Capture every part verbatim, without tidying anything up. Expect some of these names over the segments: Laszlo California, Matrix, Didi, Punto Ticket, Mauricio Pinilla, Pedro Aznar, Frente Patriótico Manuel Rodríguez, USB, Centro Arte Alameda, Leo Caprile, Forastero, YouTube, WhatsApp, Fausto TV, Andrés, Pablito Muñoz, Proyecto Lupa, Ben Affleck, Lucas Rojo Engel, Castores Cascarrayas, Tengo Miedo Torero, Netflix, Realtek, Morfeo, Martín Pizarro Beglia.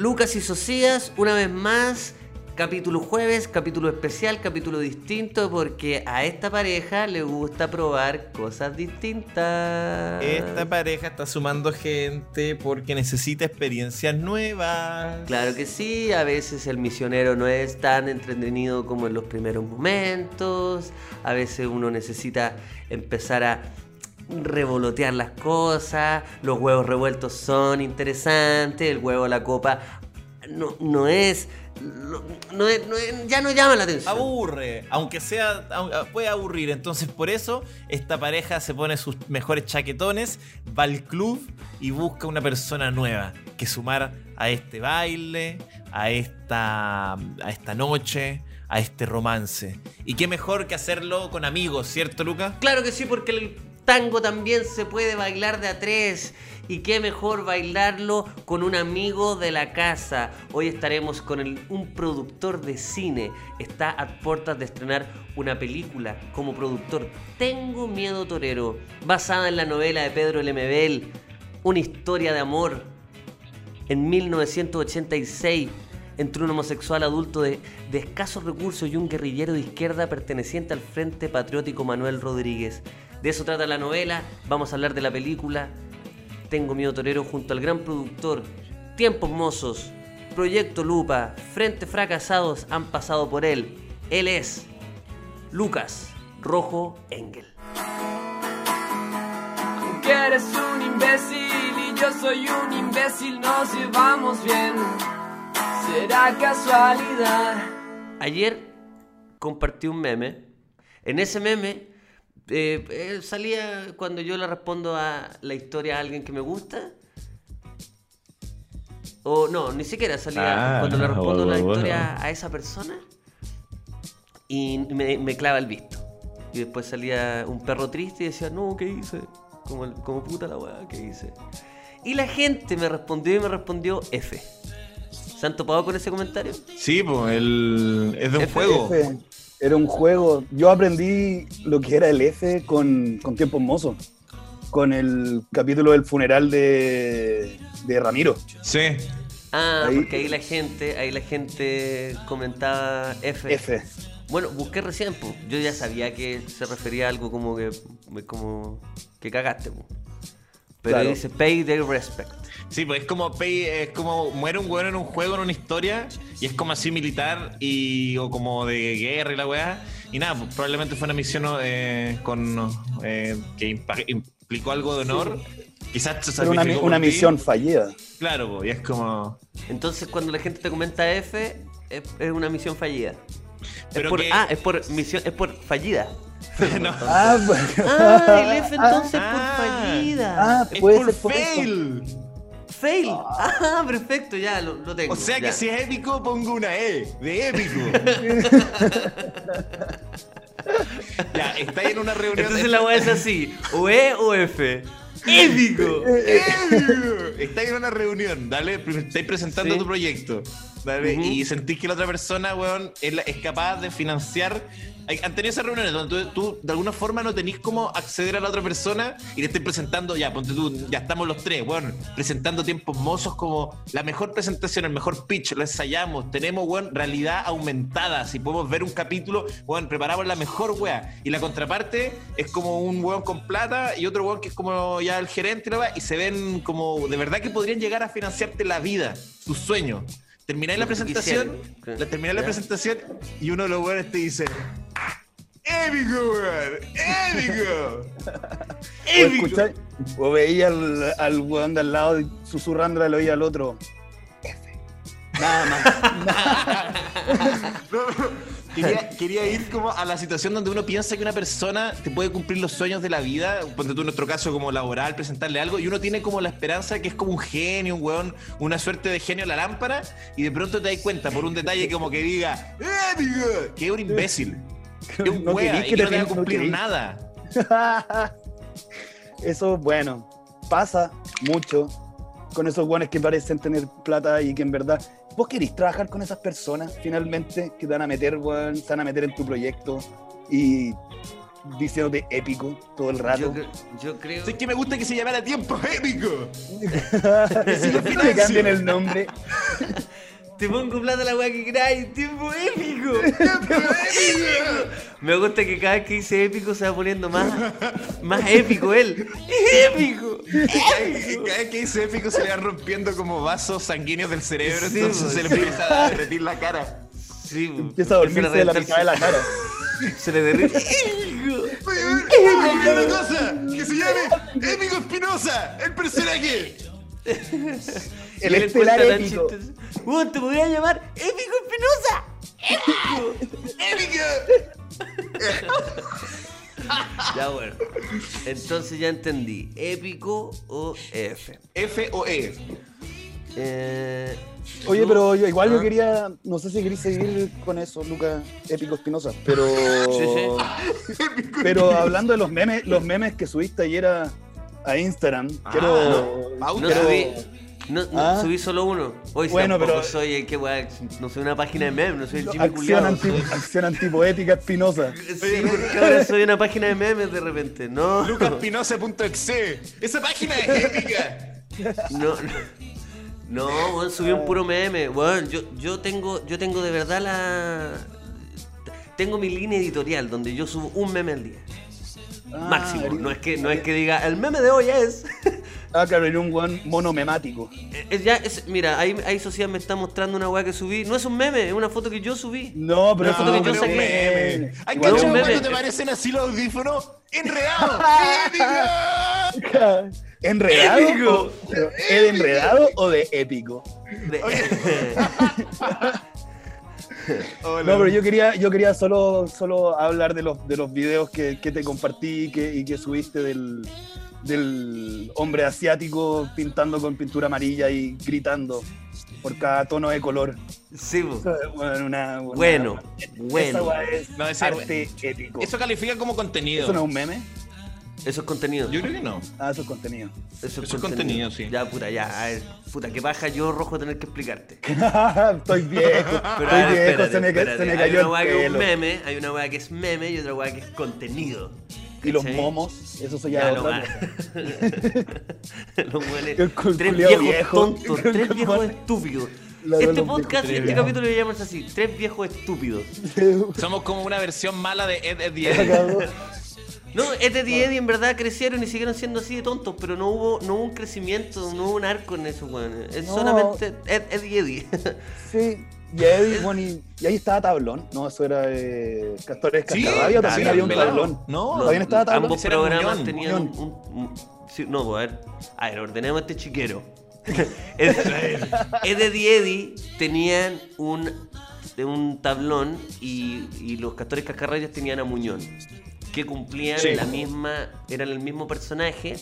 Lucas y Socias, una vez más, capítulo jueves, capítulo especial, capítulo distinto, porque a esta pareja le gusta probar cosas distintas. Esta pareja está sumando gente porque necesita experiencias nuevas. Claro que sí, a veces el misionero no es tan entretenido como en los primeros momentos, a veces uno necesita empezar a revolotear las cosas, los huevos revueltos son interesantes, el huevo a la copa no, no es, no, no es, no es, ya no llama la atención. Aburre, aunque sea, puede aburrir, entonces por eso esta pareja se pone sus mejores chaquetones, va al club y busca una persona nueva que sumar a este baile, a esta, a esta noche, a este romance. Y qué mejor que hacerlo con amigos, ¿cierto, Lucas? Claro que sí, porque el tango también se puede bailar de a tres, y qué mejor bailarlo con un amigo de la casa. Hoy estaremos con el, un productor de cine. Está a puertas de estrenar una película como productor, Tengo Miedo Torero, basada en la novela de Pedro Lemebel, una historia de amor en mil novecientos ochenta y seis entre un homosexual adulto de, de escasos recursos y un guerrillero de izquierda perteneciente al Frente Patriótico Manuel Rodríguez. De eso trata la novela, vamos a hablar de la película Tengo Miedo Torero junto al gran productor, Tiempos Mozos, Proyecto Lupa, Frente Fracasados han pasado por él. Él es Lucas Rojo Engel. Aunque eres un imbécil y yo soy un imbécil, nos llevamos bien, será casualidad. Ayer compartí un meme, en ese meme Eh, eh, salía cuando yo le respondo a la historia a alguien que me gusta. O no, ni siquiera salía ah, cuando le respondo bueno, la historia bueno. a esa persona. Y me, me clava el visto. Y después salía un perro triste y decía, no, ¿qué hice? Como, como puta la weá, ¿qué hice? Y la gente me respondió y me respondió F. ¿Se han topado con ese comentario? Sí, pues el... es de un F, juego. F. Era un juego. Yo aprendí lo que era el F con, con Tiempos Mozos, con el capítulo del funeral de, de Ramiro. Sí. Ah, ahí, porque ahí la gente, ahí la gente comentaba F. F. Bueno, busqué recién, pues. Yo ya sabía que se refería a algo como que, como que cagaste, pues. Pero claro, dice pay their respect. Sí, pues es como pay, es como muere un weón en un juego, en una historia, y es como así militar y o como de guerra y la weá. Y nada, pues probablemente fue una misión eh, con eh, que implicó algo de honor. Sí. Quizás se sacrificó una, una misión fallida. Claro, pues, y es como... Entonces cuando la gente te comenta F, es, es una misión fallida. Pero es por, que... Ah, es por misión, es por fallida. No. Ah, ah, el F entonces ah, por fallida. Ah, es puede por, ser por fail. Eso. Fail. Ah, perfecto, ya lo, lo tengo. O sea ya. Que si es épico, pongo una E de épico. Ya, está en una reunión. Entonces de... la voy a hacer así, o E o F. ¡Épico! ¡Épico! Estás en una reunión, dale, estás presentando ¿sí? tu proyecto, dale, uh-huh. y sentís que la otra persona, weón, es capaz de financiar. Han tenido esas reuniones donde tú, tú de alguna forma no tenés cómo acceder a la otra persona y le estás presentando, ya, ponte tú, ya estamos los tres, weón, presentando Tiempos Mozos como la mejor presentación, el mejor pitch, lo ensayamos, tenemos, weón, realidad aumentada, si podemos ver un capítulo, weón, preparamos la mejor, weón, y la contraparte es como un weón con plata y otro weón que es como ya el gerente, weón, y se ven como, de verdad que podrían llegar a financiarte la vida, tus sueños. Termináis la presentación, la termináis la presentación y uno de los weones te dice... ¡Épico, weón! ¡Épico! O, o veía al, al weón de al lado susurrando al oído al otro. F. Nada más. Nada. No, quería, quería ir como a la situación donde uno piensa que una persona te puede cumplir los sueños de la vida, ponte tú en nuestro caso como laboral, presentarle algo, y uno tiene como la esperanza que es como un genio, un weón, una suerte de genio a la lámpara, y de pronto te das cuenta por un detalle como que diga ¡épico! Que es un imbécil. Que un no wea, que y que no te va a cumplir no nada. Eso, bueno, pasa mucho con esos guanes que parecen tener plata y que en verdad... ¿Vos querés trabajar con esas personas finalmente que te van a meter, guan, te van a meter en tu proyecto? Y diciéndote épico todo el rato. Yo, yo creo... Sí, es que me gusta que se llamara Tiempos Épico. Si lo que cambien el nombre. Te pongo plata la weá que queráis. Tiempo épico. Tiempo épico. Me gusta que cada vez que dice épico se va poniendo más, más épico él. Épico. épico. Cada vez que dice épico se le va rompiendo como vasos sanguíneos del cerebro. Sí, entonces bo, se le sí. empieza a derretir la cara. Sí, bo. Empieza a dormirse de la picada de la cara. Se le derrite. ¡Épico! ¡Épico! Una cosa que se llame Épico Espinosa, el personaje. El estelar épico. Uh, te podría llamar Épico Espinosa. ¡Épico! ¡Épico! Ya bueno. Entonces ya entendí. ¿Épico o F? F o E. Eh, Oye, pero yo, igual ah. yo quería, no sé si queréis seguir con eso, Lucas, Épico Espinosa, pero sí, sí. Pero hablando de los memes, los memes que subiste ayer a, a Instagram, ah, quiero, no, no, quiero... subí, no, no ah. subí solo uno. Hoy bueno, pero soy el que wea, no soy una página de memes, no soy el Jimmy Culiao. Acción, anti, acción antipoética Espinosa. Sí, porque ahora soy una página de memes de repente, no. Lucas Espinosa punto exe. Esa página es épica. No, no. No, bueno, subí un puro meme. Bueno, yo, yo tengo yo tengo de verdad la... Tengo mi línea editorial donde yo subo un meme al día. Ah, máximo. No es que no es que diga, el meme de hoy es... Ah, claro, era un guan monomemático. Es, ya, es, mira, ahí, ahí Sociedad me está mostrando una weá que subí. No es un meme, es una foto que yo subí. No, pero es una foto no, que yo saqué. Un meme. Hay que hacer cuando te parecen así los audífonos enredados. ¡Épico! ¿Enredado? ¿Es de enredado o de épico? De... No, pero yo quería, yo quería solo, solo hablar de los, de los videos que, que te compartí y que, y que subiste del, del hombre asiático pintando con pintura amarilla y gritando por cada tono de color. Sí, bueno, una, una, bueno, una, bueno. Es no, ese, arte épico. ¿Eso califica como contenido? ¿Eso no es un meme? Eso es contenido. Yo creo que no. Ah, eso es contenido. Eso es contenido, contenido, sí. Ya, puta, ya. Ay, puta, que baja yo, Rojo, tener que explicarte. Estoy viejo. Pero estoy ver, viejo, espérate, se me, se me cayó. Hay una weá que es un meme, hay una weá que es meme y otra weá que es contenido. ¿Cachai? Y los momos, eso soy ya. ya otra los hueles. Tres viejos viejo. tontos, tres viejos estúpidos. Este podcast, este capítulo lo llamamos así: Tres viejos estúpidos. Somos como una versión mala de Ed Edd n Eddy. No, Ed Edd n Eddy en verdad crecieron y siguieron siendo así de tontos, pero no hubo, no hubo un crecimiento, no hubo un arco en eso, weón. Es no. solamente Ed Edd n Eddy. Sí, y Eddie, bueno, y, y ahí estaba Tablón, ¿no? Eso era eh, Castores Cascarrayas, sí, también había un velado. Tablón. No, no, también estaba Tablón. Ambos programas Muñón, tenían Muñón. un... un, un sí, no, pues a ver, a ver, ordenemos a este chiquero. Ed Edd n Eddy tenían un, un tablón y, y los Castores Cascarrayas tenían a Muñón. Que cumplían sí. la misma, eran el mismo personaje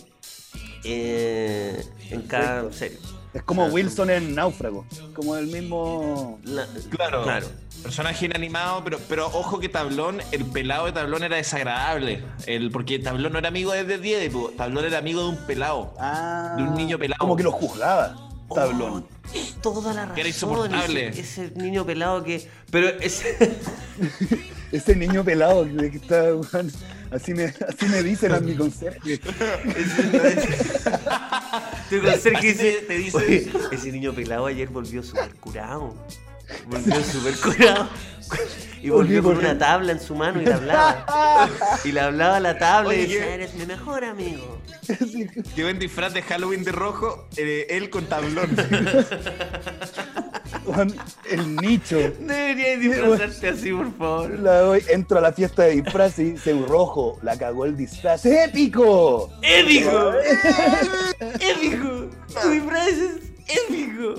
eh, en cada serie. Es como ah, Wilson en Náufrago, como el mismo... La, claro, claro, personaje inanimado, pero, pero ojo que Tablón, el pelado de Tablón era desagradable, el, porque Tablón no era amigo de Ed Edd n Eddy, Tablón era amigo de un pelado, ah, de un niño pelado. Como que lo juzgaba Tablón. Oh. Toda la razón. Que era insoportable. Ese, ese niño pelado que... Pero ese... ese niño pelado que está... Bueno, así, me, así me dicen a mi conserje. Tu conserje te dice... Oye, ese niño pelado ayer volvió súper curado. Volvió súper curado. Y volvió con una tabla en su mano y la hablaba. Y le hablaba a la tabla y decía, eres mi mejor amigo. Llegó en disfraz de Halloween de rojo, eh, él con tablón. El nicho. Deberías disfrazarte así, por favor. La doy, entro a la fiesta de disfraz y se rojo. La cagó el disfraz. ¡Épico! ¡Épico! ¡Épico! Tu disfraz es épico.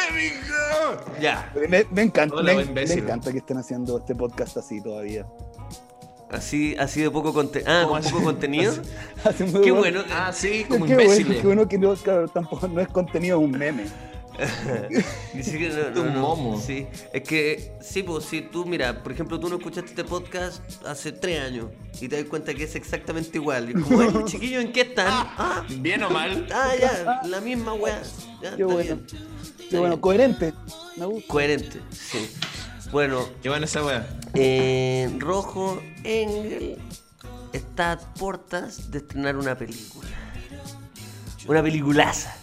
¡Épico! Ya. Me, me encanta. Hola, me, me encanta que estén haciendo este podcast así todavía. Así, así de poco conte ah, ¿con poco contenido? Hace, hace qué bueno. bueno. Ah, sí, como qué imbéciles. Bueno, qué bueno que no, claro, tampoco no es contenido, es un meme. Ni siquiera no, no, un momo. Sí, es que, sí, pues, si sí, tú, mira, por ejemplo, tú no escuchaste este podcast hace tres años y te das cuenta que es exactamente igual. Y como, bueno, chiquillos, ¿en qué están? Ah, ah, bien o mal. Ah, ya, la misma weá. Qué bueno. Bien. Qué bueno, coherente. Me gusta. Coherente, sí. Bueno. Qué bueno esa weá. Eh, Rojo Engel está a puertas de estrenar una película. Una peliculaza.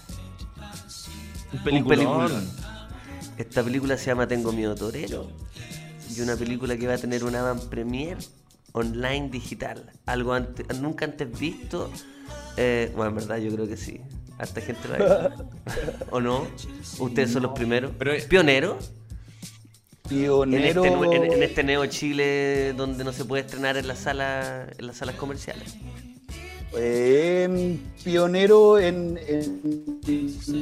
Un peliculón. Un peliculón. Esta película se llama Tengo Miedo Torero. Y una película que va a tener una van premier online digital. Algo antes, nunca antes visto. Eh, bueno, en verdad yo creo que sí. Hasta gente va a ir. ¿O no? Ustedes no, son los primeros. Pero es... ¿Pioneros? Pionero... En este, en, en este Neo Chile donde no se puede estrenar en, la sala, en las salas comerciales. Eh, pionero en, en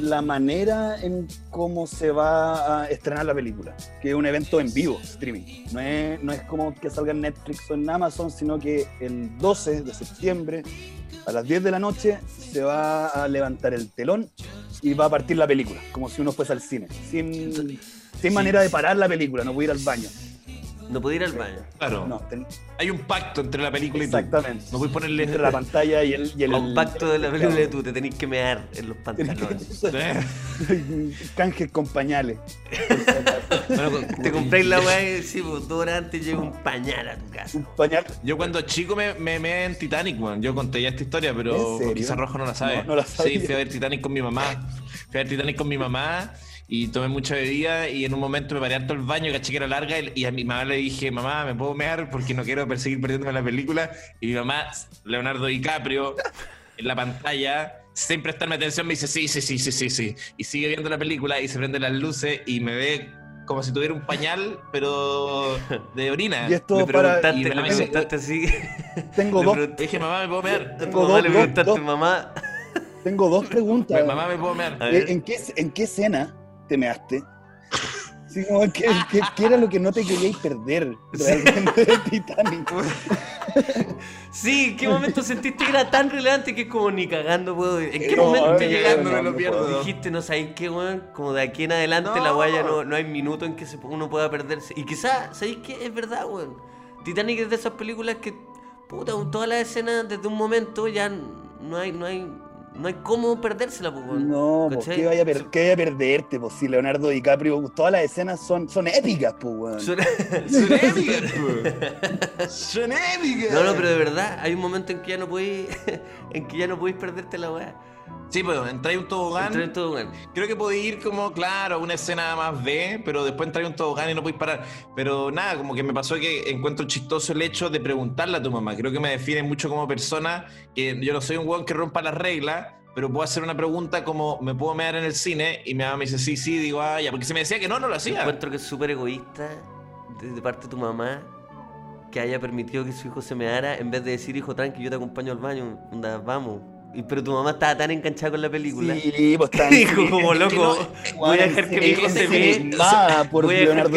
la manera en cómo se va a estrenar la película, que es un evento en vivo, streaming. No es, no es como que salga en Netflix o en Amazon, sino que el doce de septiembre a las diez de la noche se va a levantar el telón y va a partir la película, como si uno fuese al cine, sin, sin sí, manera de parar la película, no puede ir al baño. No puede ir al baño. Claro. No, ten... Hay un pacto entre la película y tú. Exactamente. No puedes ponerle entre la pantalla y el. Y el un pacto de la película y tú. Te tenés que mear en los pantalones. Que... Canjes con pañales. Bueno, te compráis la weá y sí, pues, dos horas antes llega un pañal a tu casa. Un pañal. Yo cuando chico me meé me en Titanic, weón. Yo conté ya esta historia, pero quizás Rojo no la sabe. No, no la sabe. Sí, fui a ver Titanic con mi mamá. Fui a ver Titanic con mi mamá. Y tomé mucha bebida y en un momento me paré harto el baño, caché que era larga, y a mi mamá le dije, mamá, ¿me puedo mear? Porque no quiero seguir perdiéndome la película. Y mi mamá, Leonardo DiCaprio, en la pantalla, sin prestarme atención, me dice, sí, sí, sí, sí, sí, sí. Y sigue viendo la película y se prenden las luces y me ve como si tuviera un pañal, pero de orina. Y esto para... Y me preguntaste así. Tengo dos... Le dije, mamá, ¿me puedo mear? Tengo le preguntaste, mamá. Tengo dos preguntas. Mamá, ¿me puedo mear? ¿En qué, en qué escena te measte? Sí, no, ¿qué, qué, ¿Qué era lo que no te queríais perder realmente de Titanic? Sí, ¿qué momento sentiste que era tan relevante que es como ni cagando puedo ir? ¿En qué no, momento estoy llegando? No, no, no, no lo pierdo. Dijiste, no sabéis qué, weón, como de aquí en adelante no. La guaya no, no hay minuto en que se, uno pueda perderse. Y quizás, ¿sabéis qué? Es verdad, weón. Titanic es de esas películas que, puta, todas las escenas desde un momento ya no hay, no hay... No hay cómo perdérsela, po. No, po, ¿qué vaya a, per ¿qué vaya a perderte, po? Si Leonardo DiCaprio, todas las escenas son, son épicas, po. Son, son épicas, po. Son épicas. No, no, pero de verdad, hay un momento en que ya no podéis, en que ya no podéis perderte la weá. Sí, pues, entráis un tobogán. Entré un tobogán. Creo que podéis ir como, claro, a una escena más B, pero después entráis un tobogán y no podéis parar. Pero nada, como que me pasó que encuentro chistoso el hecho de preguntarle a tu mamá. Creo que me define mucho como persona, que yo no soy un weón que rompa las reglas, pero puedo hacer una pregunta como, ¿me puedo mear en el cine? Y mi mamá me dice, sí, sí, digo, ah, ya, porque si me decía que no, no lo hacía. Encuentro que es súper egoísta de parte de tu mamá que haya permitido que su hijo se meara en vez de decir, hijo, tranqui, yo te acompaño al baño, anda, vamos. Pero tu mamá estaba tan enganchada con la película. Sí, pues tan... Dijo como loco, voy a dejar que mi hijo se mee. Voy a dejar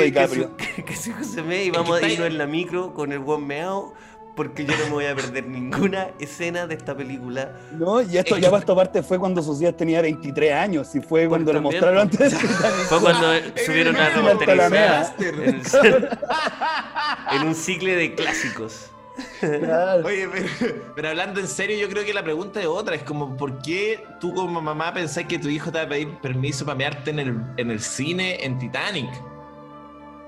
que su hijo se mee y vamos a irnos en la micro con el buen meao, porque yo no me voy a perder ninguna escena de esta película. No, y esto ya para esta parte fue cuando Sociedad tenía veintitrés años, y fue cuando lo mostraron antes. Fue cuando subieron a remasterizar en un ciclo de clásicos. Claro. Oye, pero, pero hablando en serio, yo creo que la pregunta es otra. Es como, ¿por qué tú como mamá pensás que tu hijo te va a pedir permiso para mearte en el, en el cine en Titanic?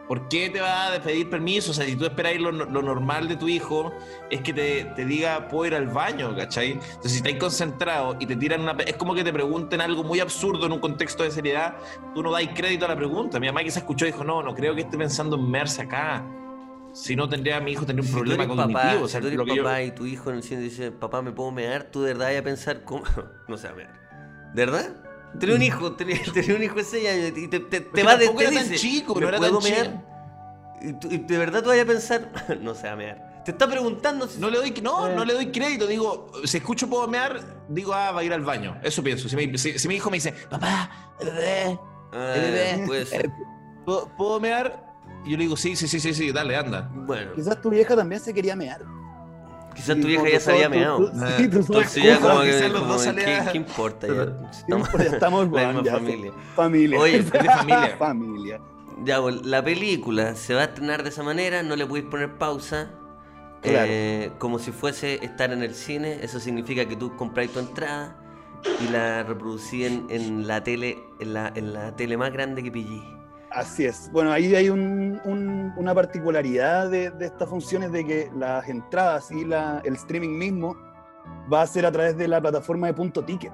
¿Por qué te va a pedir permiso? O sea, si tú esperas lo, lo normal de tu hijo es que te, te diga, puedo ir al baño, ¿cachai? Entonces, si estás concentrado y te tiran una... Es como que te pregunten algo muy absurdo en un contexto de seriedad, tú no das crédito a la pregunta. Mi mamá que se escuchó dijo, no, no creo que esté pensando en mearse acá. Si no, tendría mi hijo tendría un si problema cognitivo. Papá, o sea, si tú eres papá yo... y tu hijo en el cine dice, papá, ¿me puedo mear? Tú de verdad vas a pensar, ¿cómo? No sé, a mear. ¿De verdad? Tenía un hijo, tenía, tenía un hijo de seis años y te, te, te va de te dice, tan chico, no era tan mear? Y, tú, y de verdad tú vas a pensar, no sé, a mear. Te está preguntando si... No le doy, no, eh. no le doy crédito, digo, si escucho puedo mear, digo, ah, va a ir al baño. Eso pienso. Si mi, si, si mi hijo me dice, papá, bebé, bebé, eh, ¿puedo, ¿puedo mear? Y yo le digo, sí, sí, sí, sí, sí, dale, anda. Bueno. Quizás tu vieja también se quería mear. Quizás tu vieja ya se había meado. Sí, tú sabes. Entonces ya como que, los dos salían... ¿Qué importa? Estamos en la familia. Familia. Oye, familia. Familia. Ya, la película se va a estrenar de esa manera, no le podéis poner pausa. Como si fuese estar en el cine, eso significa que tú compráis tu entrada y la reproducís en la tele, en la tele más grande que pillís. Así es. Bueno, ahí hay un, un, una particularidad de, de estas funciones, de que las entradas y la, el streaming mismo va a ser a través de la plataforma de Punto Ticket,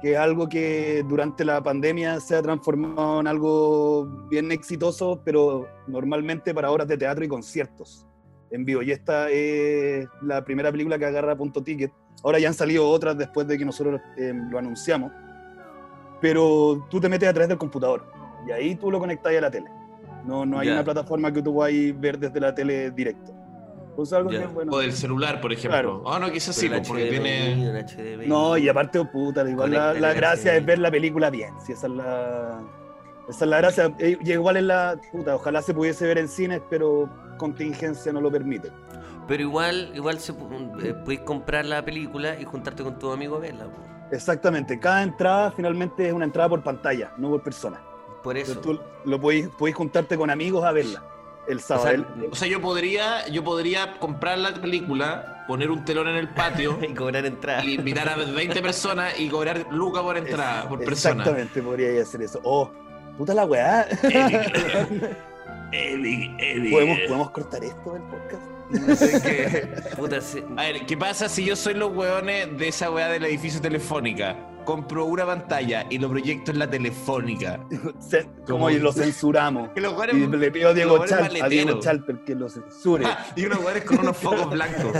que es algo que durante la pandemia se ha transformado en algo bien exitoso, pero normalmente para obras de teatro y conciertos en vivo. Y esta es la primera película que agarra Punto Ticket. Ahora ya han salido otras después de que nosotros eh, lo anunciamos, pero tú te metes a través del computador y ahí tú lo conectas a la tele. No, no hay yeah. una plataforma que tú puedas ver desde la tele directo. Pues algo yeah. que, bueno, o del celular, por ejemplo. Claro. Ah, oh, no, quizás sí, porque tiene... No, y aparte, oh, puta, igual la, la gracia es ver la película bien. Sí, esa es la... Esa es la gracia. Y igual es la... Puta, ojalá se pudiese ver en cines, pero contingencia no lo permite. Pero igual, igual se, eh, puedes comprar la película y juntarte con tu amigo a verla. Exactamente. Cada entrada finalmente es una entrada por pantalla, no por persona. Por eso. Entonces, tú lo podés, podés juntarte con amigos a verla. El sábado. O sea, el... o sea, yo podría, yo podría comprar la película, poner un telón en el patio y cobrar entrada. Y invitar a veinte personas y cobrar lucas por entrada, es, por persona. Exactamente, podría hacer eso. Oh, puta la weá. Eli, Eli. ¿Podemos, ¿Podemos cortar esto del podcast? No sé qué. Puta, sí. A ver, ¿qué pasa si yo soy los weones de esa weá del edificio Telefónica? Compro una pantalla y lo proyecto en la Telefónica. Como y lo censuramos. Que los y le pido a Diego Chalper, a Diego Chalper que lo censure. Ah, y unos weones con unos focos blancos.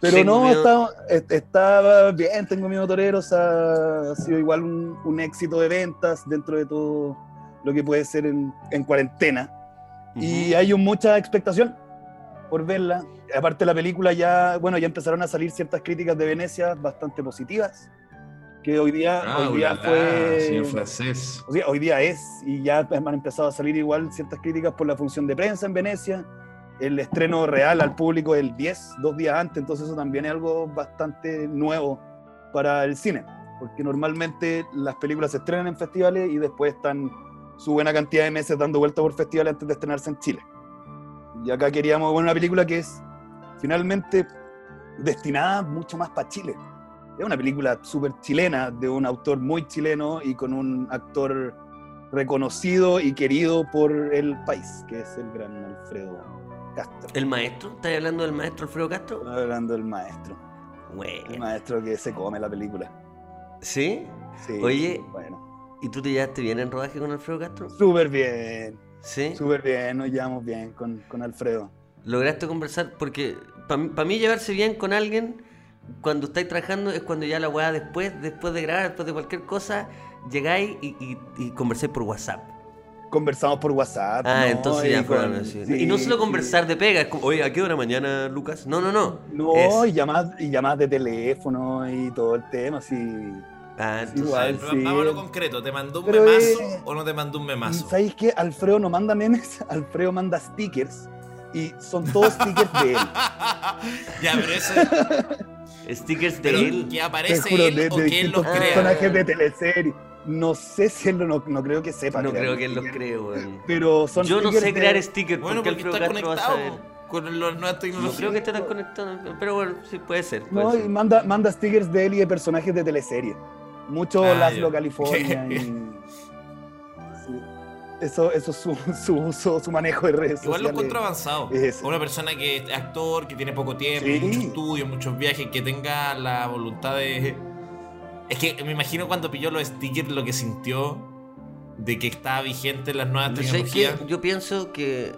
Pero tengo no, estaba, estaba bien, Tengo Miedo Torero. O sea, ha sido igual un, un éxito de ventas dentro de todo lo que puede ser en, en cuarentena. Uh-huh. Y hay un, mucha expectación por verla. Aparte la película ya, bueno, ya empezaron a salir ciertas críticas de Venecia bastante positivas, que hoy día, ah, hoy día la, fue... Señor francés. O sea, hoy día es, y ya han empezado a salir igual ciertas críticas por la función de prensa en Venecia. El estreno real al público el diez, dos días antes, entonces eso también es algo bastante nuevo para el cine, porque normalmente las películas se estrenan en festivales y después están su buena cantidad de meses dando vueltas por festivales antes de estrenarse en Chile. Y acá queríamos ver una película que es finalmente destinada mucho más para Chile. Es una película súper chilena, de un autor muy chileno y con un actor reconocido y querido por el país, que es el gran Alfredo Castro. ¿El maestro? ¿Estás hablando del maestro Alfredo Castro? Estoy hablando del maestro. Bueno. El maestro que se come la película. ¿Sí? Sí. Oye, bueno. ¿Y tú te llevaste bien en rodaje con Alfredo Castro? Súper bien. ¿Sí? Súper bien, nos llevamos bien con, con Alfredo. ¿Lograste conversar? Porque para pa mí llevarse bien con alguien cuando estáis trabajando es cuando ya la weá después, después de grabar, después de cualquier cosa, llegáis y, y, y conversáis por WhatsApp. Conversamos por WhatsApp. Ah, ¿no? Entonces ya fueron así. Sí, y no solo conversar sí. de pega, es como, oye, ¿a qué hora mañana, Lucas? No, no, no. No, es... y, llamadas, y llamadas de teléfono y todo el tema, así. Ah, entonces, igual, pero sí. Vamos a lo concreto, ¿te mandó un pero memazo eh, o no te mandó un memazo? ¿Sabéis qué? Alfredo no manda memes, Alfredo manda stickers y son todos stickers de él. Ya, pero eso... stickers de pero él. Que aparece juro, él de, o de que él los crea. Personajes de teleseries. No sé si él lo, no, no creo que sepa. No creo que él los cree, güey. Pero son yo no sé crear de... stickers. Bueno, porque, porque está conectado con las nuevas tecnologías. No creo que esté tan conectado, pero bueno, sí puede ser. Puede no, ser. Y manda, manda stickers de él y de personajes de teleseries. Mucho ah, Laszlo California. Y... sí. Eso, eso es su, su, su, su manejo de redes. Igual sociales. Igual lo encuentro avanzado. Es una persona que es actor, que tiene poco tiempo, sí. muchos estudios, muchos viajes, que tenga la voluntad de. Es que me imagino cuando pilló los stickers lo que sintió de que estaba vigente en las nuevas tecnologías. Yo, yo pienso que...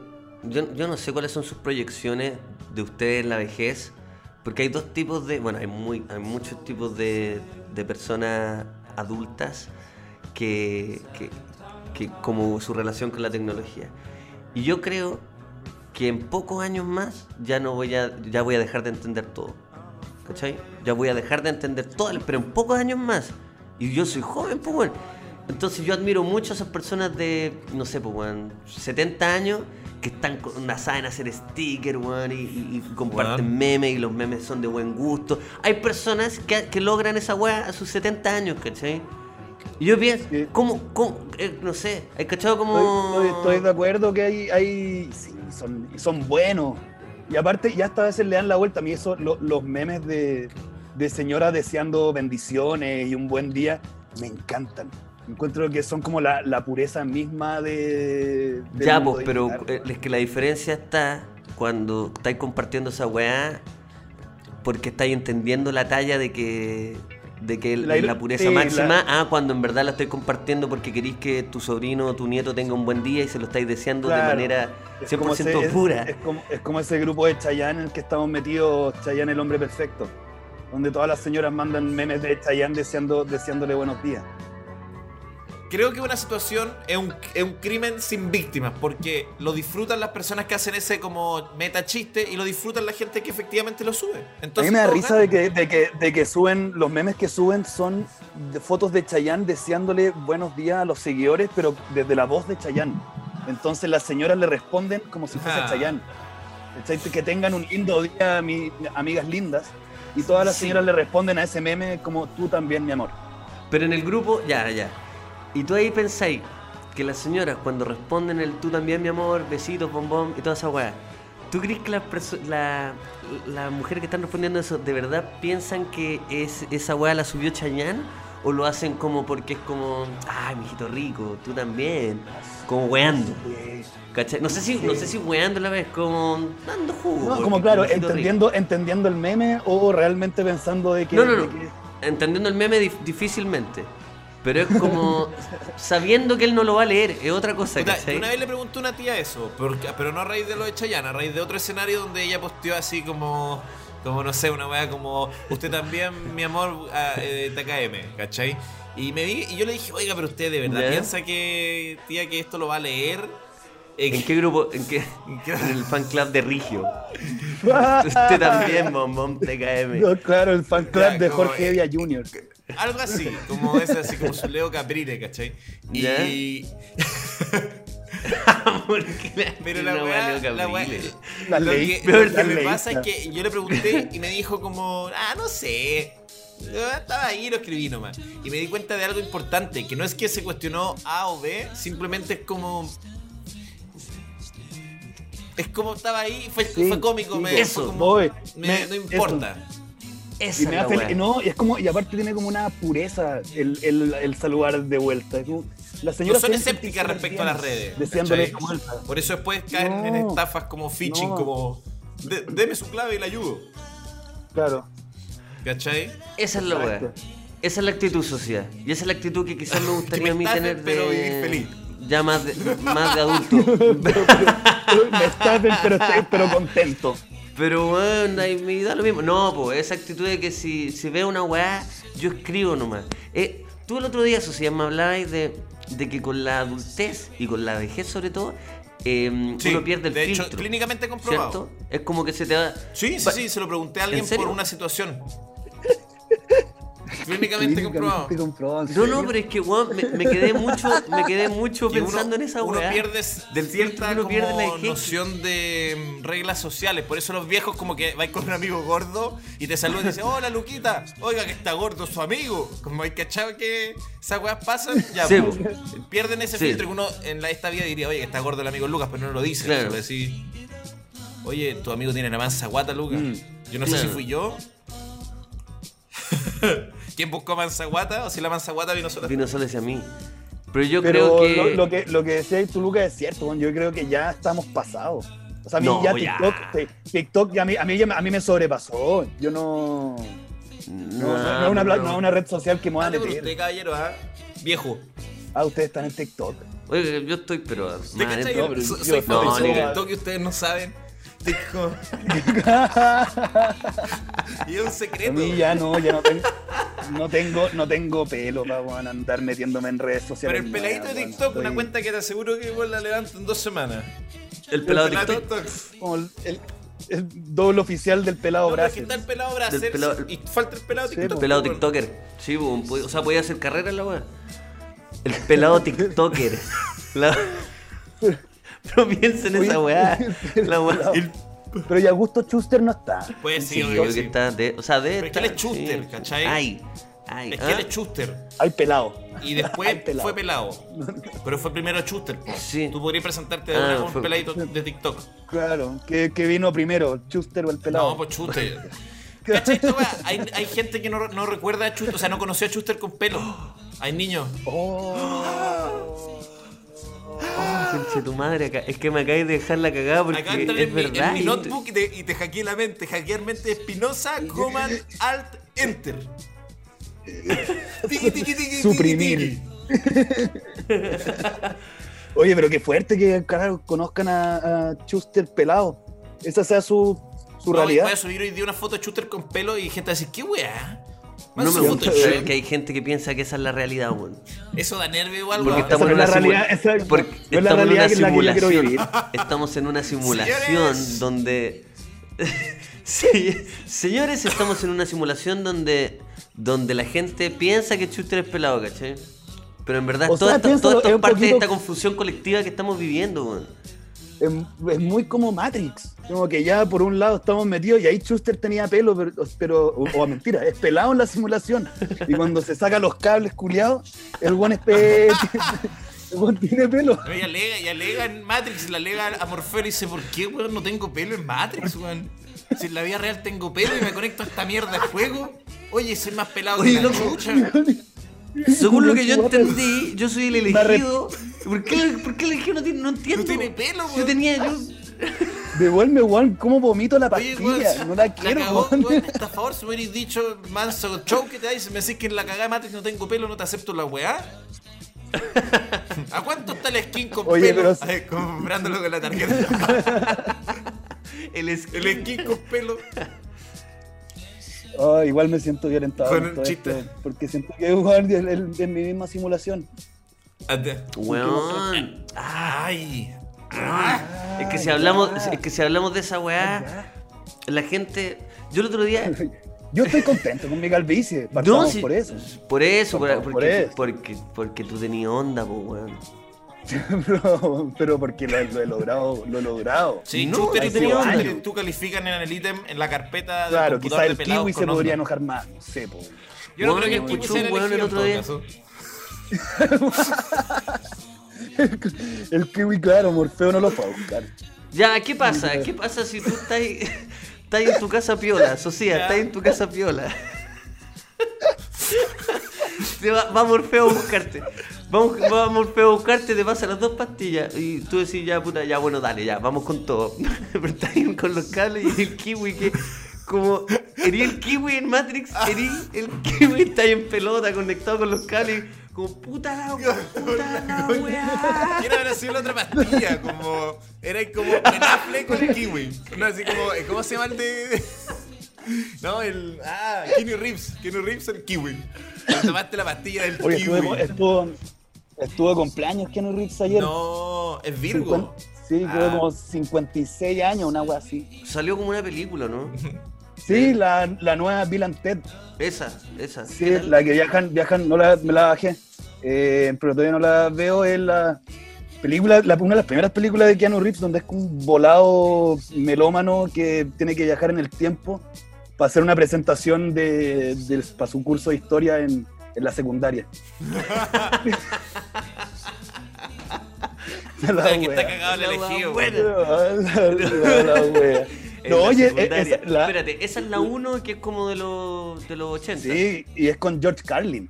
Yo, yo no sé cuáles son sus proyecciones de ustedes en la vejez, porque hay dos tipos de... Bueno, hay, muy, hay muchos tipos de, de personas adultas que, que, que... como su relación con la tecnología. Y yo creo que en pocos años más ya, no voy, a, ya voy a dejar de entender todo. ¿Cachai? Ya voy a dejar de entender todo, pero en pocos años más. Y yo soy joven, pues, bueno. Entonces yo admiro mucho a esas personas de, no sé, pues, bueno, setenta años que están nasadas en hacer stickers, bueno, y, y, y comparten bueno. memes, y los memes son de buen gusto. Hay personas que, que logran esa weá a sus setenta años, ¿cachai? Y yo pienso, sí. ¿cómo? cómo eh, no sé, ¿hay cachado como...? Estoy, estoy, estoy de acuerdo que hay... hay sí, son, son buenos. Y aparte, ya hasta a veces le dan la vuelta. A mí eso, lo, los memes de, de señoras deseando bendiciones y un buen día, me encantan. Encuentro que son como la, la pureza misma de... de ya, pues, pero militar, ¿no? Es que la diferencia está cuando estáis compartiendo esa weá porque estáis entendiendo la talla de que... de que la, la pureza sí, máxima la... ah, cuando en verdad la estoy compartiendo porque querís que tu sobrino o tu nieto tenga un buen día y se lo estáis deseando, claro, de manera cien por ciento como ese, pura. Es, es, como, es como ese grupo de Chayanne en el que estamos metidos, Chayanne el hombre perfecto, donde todas las señoras mandan memes de Chayanne deseando, deseándole buenos días. Creo que una situación es un, es un crimen sin víctimas porque lo disfrutan las personas que hacen ese como meta chiste y lo disfrutan la gente que efectivamente lo sube. Entonces, a mí me da risa de que, de, que, de que suben, los memes que suben son de fotos de Chayanne deseándole buenos días a los seguidores, pero desde la voz de Chayanne. Entonces las señoras le responden como si fuese ah. Chayanne. Que tengan un lindo día, mi, amigas lindas. Y todas las sí. señoras le responden a ese meme como tú también, mi amor. Pero en el grupo, ya, ya. Y tú ahí pensáis que las señoras cuando responden el tú también, mi amor, besitos, bombón y toda esa weá, ¿tú crees que las la, la mujeres que están respondiendo eso de verdad piensan que es, esa weá la subió Chayanne? ¿O lo hacen como porque es como, ay, mijito rico, tú también? Como weando. ¿Cachai? No sé si, no sé si weando la vez, como dando jugo. No, como claro, entendiendo, entendiendo el meme o realmente pensando de que... No, no, no. Que... Entendiendo el meme dif- difícilmente. Pero es como sabiendo que él no lo va a leer, es otra cosa. O sea, ¿cachai? Una vez le preguntó una tía eso, porque, pero no a raíz de lo de Chayanne, a raíz de otro escenario donde ella posteó así como, como no sé, una weá como, usted también, mi amor, a, eh, T K M, ¿cachai? Y, me di, y yo le dije, oiga, pero usted de verdad ¿Ya? piensa que, tía, que esto lo va a leer. ¿En, ¿En qué grupo? ¿En qué? En el fan club de Rigio. Usted también, bombón, T K M. No, claro, el fan club ya, de Jorge Evia junior Algo así, como ese, así como su Leo Caprile, ¿cachai? ¿Ya? Y... la, pero la weá, la weá, lo que, lo que me pasa es que yo le pregunté y me dijo como, ah, no sé, estaba ahí y lo escribí nomás. Y me di cuenta de algo importante, que no es que se cuestionó A o B, simplemente es como... Es como estaba ahí, fue, sí, fue cómico, sí, me, eso, fue como, voy, me, me, no importa. Eso. Esa y, me hace, no, y, es como, y aparte tiene como una pureza el, el, el saludar de vuelta. Las señoras no son escépticas respecto a las redes. Deseándole de vuelta. Por eso después caen no, en estafas como phishing, no. como de, deme su clave y la ayudo. Claro. ¿Cachai? Esa es la weá. Esa es la actitud social. Y esa es la actitud que quizás me gustaría me a mí estás, tener pero de... Vivir feliz. Ya más de, más de adulto. pero, pero, me estás pero, pero contento. Pero bueno, y me da lo mismo. No, pues, esa actitud de que si, si veo una weá, yo escribo nomás. Eh, tú el otro día, Sociedad, me hablabas de, de que con la adultez y con la vejez sobre todo, eh, sí, uno pierde el de filtro. De hecho, clínicamente comprobado. ¿Cierto? Es como que se te va... Sí, sí, sí, se lo pregunté a alguien por una situación. Clínicamente comprobado. comprobado no, no, pero es que weón, me, me quedé mucho, me quedé mucho pensando uno, en esa weá. Uno pierde del cierta uno pierde como la noción de reglas sociales. Por eso los viejos como que vais con un amigo gordo y te saludan y dicen, hola Luquita, oiga que está gordo su amigo. Como hay cachado que esas weas pasan, ya sí, pues, pierden ese sí. filtro que uno en la, esta vida diría, oye que está gordo el amigo Lucas, pero no lo dice. Claro. Eso, decir, oye, tu amigo tiene una mansa guata, Lucas. Mm, yo no claro. sé si fui yo. ¿Quién buscó manzaguata? ¿O si la manzaguata vino sola? Vino sola hacia mí. Pero yo Pero creo que... Lo, lo que... Lo que decías tú, Lucas, es cierto. Yo creo que ya estamos pasados. O sea, a mí no, ya TikTok... Ya. TikTok ya a, mí, a, mí ya, a mí me sobrepasó. Yo no... No, no, no, no, una, no. no es una red social que me va a meter. Usted, caballero, ¿ah? Viejo. Ah, ustedes están en TikTok. Oye, yo estoy, pero... ¿Usted qué está yo? Soy famoso en TikTok y ustedes no saben. Y es un secreto. A mí ya no, ya no tengo, no tengo, no tengo pelo para bueno, andar metiéndome en redes sociales. Pero el peladito de TikTok, bueno, una estoy... cuenta que te aseguro que vos la levantas en dos semanas. El pelado de TikTok. TikTok. Como el, el, el doble oficial del pelado no, Bracer. Está el pelado Bracer del pelado... y falta el pelado sí, TikTok. El pelado TikToker. Sí, o sea, podía hacer carrera en la weá. El pelado TikToker. La... No piensen en esa weá. La weá. El... Pero ya Augusto Schuster no está. Pues sí, sí obvio, creo sí. que está de, o sea, de pero estar, es que él es Schuster, sí. ¿Cachai? Ay, ay, es que ah. él es Schuster. Hay pelado. Y después ay, pelado. fue pelado. Pero fue primero Schuster. Sí. Tú podrías presentarte de ah, una con fue... un peladito de TikTok. Claro, que, que vino primero, Schuster o el pelado. No, pues Schuster. ¿Cachai? Hay, hay gente que no, no recuerda a Schuster, o sea, no conoció a Schuster con pelo. Hay niños. Oh. Oh, tu madre, es que me acabas de dejar la cagada porque acá entra es en verdad. En mi notebook y te, y te hackeé la mente. Hackear mente espinosa, command, alt, enter. Tiki, tiki, tiki, suprimir. Oye, pero qué fuerte que carajo, conozcan a, a Schuster pelado. Esa sea su, su no, realidad. Voy a subir hoy día una foto de Schuster con pelo y gente va a decir, ¿qué weá? No me gusta ver que hay gente que piensa que esa es la realidad, weón. Eso da nervio igual, porque estamos en una simulación. Estamos en una simulación. Estamos en una simulación donde. Sí, señores, estamos en una simulación donde, donde la gente piensa que Schuster es pelado, ¿cachai? Pero en verdad, o todo sea, esto, todo esto es parte poquito... de esta confusión colectiva que estamos viviendo, weón. Es muy como Matrix, como que ya por un lado estamos metidos y ahí Schuster tenía pelo, pero, pero o, o mentira, es pelado en la simulación. Y cuando se saca los cables culiados, el buen es pe... el buen tiene pelo. Pero ya alega, ya alega en Matrix, la alega a Morfeo y dice, ¿por qué, weón, no tengo pelo en Matrix, weón? Si en la vida real tengo pelo y me conecto a esta mierda de juego, oye, soy más pelado oye, que la chucha. Según lo que yo entendí, yo soy el elegido. ¿Por qué, por qué el elegido no tiene, no entiendo? No tiene pelo, weón. Yo tenía, yo... Devuelve, weón, cómo vomito la pastilla. Oye, no la quiero, weón. Por favor, si me hubieras dicho, manso, show que te dais, me decís que en la cagada de Matrix no tengo pelo, no te acepto la weá. ¿A cuánto está el skin con Oye, pelo? Pero... Ay, comprándolo con la tarjeta. el, skin. el skin con pelo. Oh, igual me siento violentado con todo esto, porque siento que es en mi misma simulación. Weón. Ay. Ah. Es que si hablamos, es que si hablamos de esa weá, la gente. Yo el otro día. Yo estoy contento con mi calvicie. No, si, por eso. Por eso, por, por porque, eso. Porque, porque, porque tú tenías onda, pues weón. pero, pero porque lo, lo he logrado, lo he logrado. Sí, no, pero tú, tú califican en el ítem, en la carpeta. Claro, quizás el Kiwi se podría enojar más. No sé, po. Yo no, no creo que el Kiwi sea el otro día. el, el Kiwi, claro, Morfeo no lo fue a buscar. Ya, ¿qué pasa? ¿Qué pasa si tú estás, estás en tu casa piola, Socia? Estás en tu casa piola. Te va, va Morfeo a buscarte. Vamos, vamos a buscarte, te pasan las dos pastillas y tú decís, ya puta, ya bueno, dale, ya, vamos con todo. Pero está bien con los cables y el Kiwi que, como, erí el Kiwi en Matrix, erí el Kiwi, está ahí en pelota, conectado con los cables, como, puta la weá, puta la weá. ¿Quién habrá sido la otra pastilla? Como, era como, Ben Affleck con el Kiwi. No, así como, ¿cómo se llama el de...? No, el... Ah, Keanu Reeves, Keanu Reeves el Kiwi. Te tomaste la pastilla del Oye, Kiwi. Estuvo... estuvo... Estuvo de cumpleaños Keanu Reeves ayer. No, es Virgo. cincuenta sí, ah. Creo como cincuenta y seis años, una wea así. Salió como una película, ¿no? Sí, la, la nueva Bill and Ted. Esa, esa. Sí, la que viajan, viajan, no la, me la bajé. Eh, pero todavía no la veo. Es la película, la, una de las primeras películas de Keanu Reeves donde es como un volado melómano que tiene que viajar en el tiempo para hacer una presentación de, de, para su curso de historia en... en la secundaria. La que está cagado el elegido. No, oye, esa, la... espérate, esa es la uno que es como de los de los ochenta. Sí, y es con George Carlin.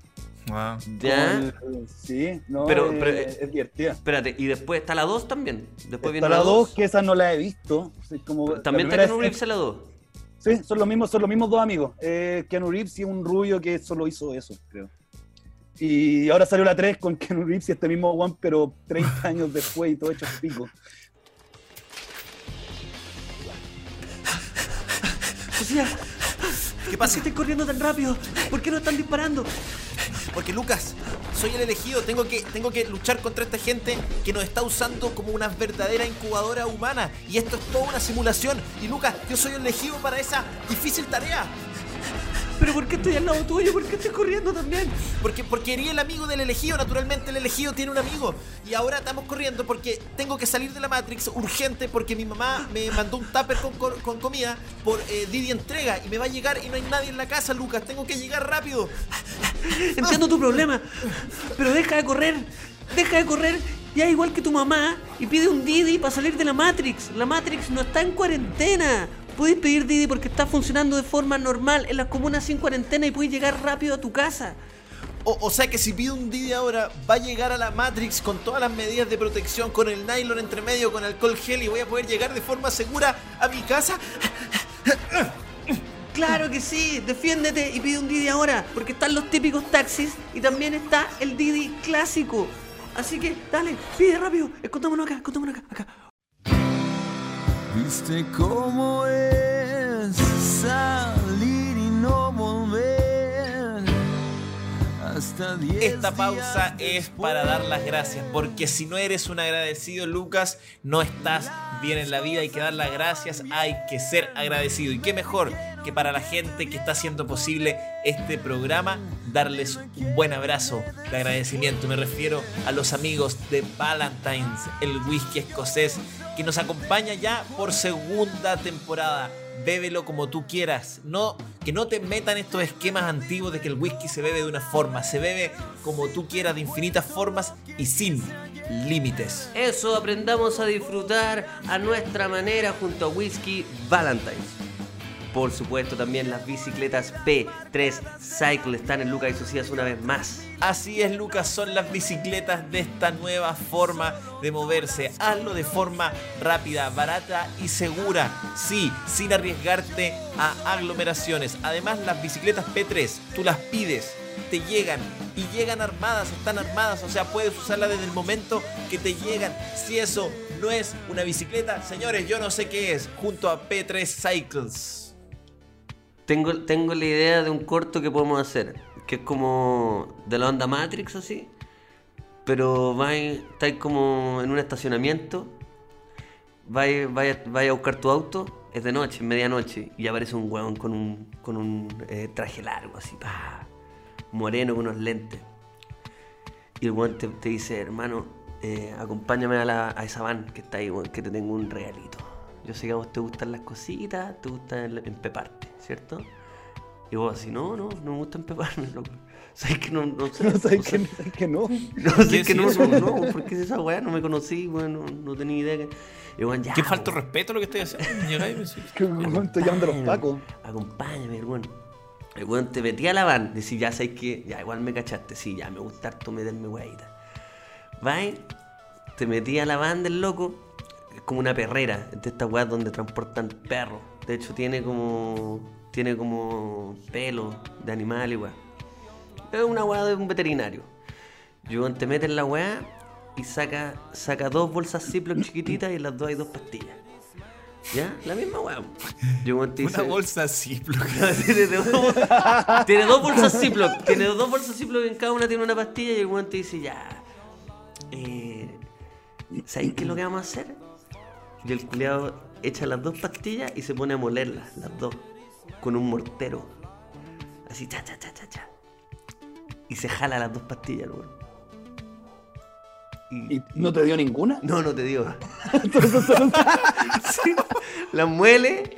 Wow. ¿Ya? Con... Sí, no, pero, eh, pero, es divertida. Espérate, y después está la dos también. Después está viene la dos, que esa no la he visto. Como también está Keanu Reeves en la dos. Sí, son los mismos, son los mismos dos amigos. Eh, Keanu Reeves y un rubio que solo hizo eso, creo. Y ahora salió la tres con Keanu Reeves y este mismo Juan, pero treinta años después y todo hecho pico. Sofía, ¿qué pasa? ¿Por qué están corriendo tan rápido? ¿Por qué no están disparando? Porque Lucas, soy el elegido, tengo que, tengo que luchar contra esta gente que nos está usando como una verdadera incubadora humana. Y esto es toda una simulación. Y Lucas, yo soy el elegido para esa difícil tarea. Pero ¿por qué estoy al lado tuyo? ¿Por qué estoy corriendo también? Porque, porque eres el amigo del elegido. Naturalmente el elegido tiene un amigo. Y ahora estamos corriendo porque tengo que salir de la Matrix urgente porque mi mamá me mandó un tupper con, con comida por eh, Didi Entrega. Y me va a llegar y no hay nadie en la casa, Lucas. Tengo que llegar rápido. Entiendo tu problema. Pero deja de correr. Deja de correr. Ya igual que tu mamá. Y pide un Didi para salir de la Matrix. La Matrix no está en cuarentena. Puedes pedir Didi porque está funcionando de forma normal en las comunas sin cuarentena y puedes llegar rápido a tu casa. O, o sea que si pide un D I D ahora, va a llegar a la Matrix con todas las medidas de protección, con el nylon entre medio, con alcohol gel, y voy a poder llegar de forma segura a mi casa. Claro que sí, defiéndete y pide un Didi ahora, porque están los típicos taxis y también está el Didi clásico. Así que dale, pide rápido, escondámonos acá, escondámonos acá, acá. ¿Viste cómo es salir y no volver? Hasta diez. Esta pausa es para dar las gracias, porque si no eres un agradecido, Lucas, no estás bien en la vida. Hay que dar las gracias, hay que ser agradecido. Y qué mejor que para la gente que está haciendo posible este programa, darles un buen abrazo de agradecimiento. Me refiero a los amigos de Valentine's, el whisky escocés, que nos acompaña ya por segunda temporada. Bébelo como tú quieras, no, que no te metan estos esquemas antiguos de que el whisky se bebe de una forma, se bebe como tú quieras, de infinitas formas y sin límites. Eso, aprendamos a disfrutar a nuestra manera junto a Whisky Valentine's. Por supuesto, también las bicicletas P tres Cycles están en Lucas y Socias una vez más. Así es, Lucas, son las bicicletas de esta nueva forma de moverse. Hazlo de forma rápida, barata y segura. Sí, sin arriesgarte a aglomeraciones. Además, las bicicletas P tres, tú las pides, te llegan y llegan armadas, están armadas. O sea, puedes usarlas desde el momento que te llegan. Si eso no es una bicicleta, señores, yo no sé qué es. Junto a P tres Cycles. Tengo, tengo la idea de un corto que podemos hacer, que es como de la onda Matrix así, pero vais, estáis como en un estacionamiento, vais, vais, vais a buscar tu auto, es de noche, medianoche, y aparece un huevón con un, con un eh, traje largo así, ¡pah! Moreno con unos lentes, y el huevón te, te dice, hermano, eh, acompáñame a, la, a esa van que está ahí, huevón, que te tengo un regalito. Yo sé que a vos te gustan las cositas, te gusta empeparte, ¿cierto? Y vos así, no, no, no me gusta empeparme, loco. ¿Sabes que no? No sé, no, ¿sabes no, que, no, ¿sabes que no? No, sé que no, no, no, porque es esa weá, no me conocí, bueno, no tenía idea que... Y bueno, ya, qué falta de respeto lo que estoy haciendo. Qué bueno, estoy llamando a los pacos. Acompáñame, hermano. El weón te metía a la van, decís, ya sabes que, ya igual me cachaste, sí, ya me gusta harto meterme weadita. Vais, te metía a la van del loco. Es como una perrera, de estas weas donde transportan perros. De hecho tiene como tiene como pelo de animal y wea. Es una wea de un veterinario. Yo te metes en la wea y saca, saca dos bolsas Ziploc chiquititas y en las dos hay dos pastillas. ¿Ya? La misma wea. Yo te dice, una bolsa Ziploc. Tiene dos bolsas Ziploc. Tiene dos bolsas Ziploc y en cada una tiene una pastilla y el weón te dice, ya. Eh, ¿Sabéis qué es lo que vamos a hacer? Y el culiado echa las dos pastillas y se pone a molerlas, las dos, con un mortero. Así, cha, cha, cha, cha, cha. Y se jala las dos pastillas, weón. Y, ¿Y no te dio ninguna? No, no te dio. Sí, las muele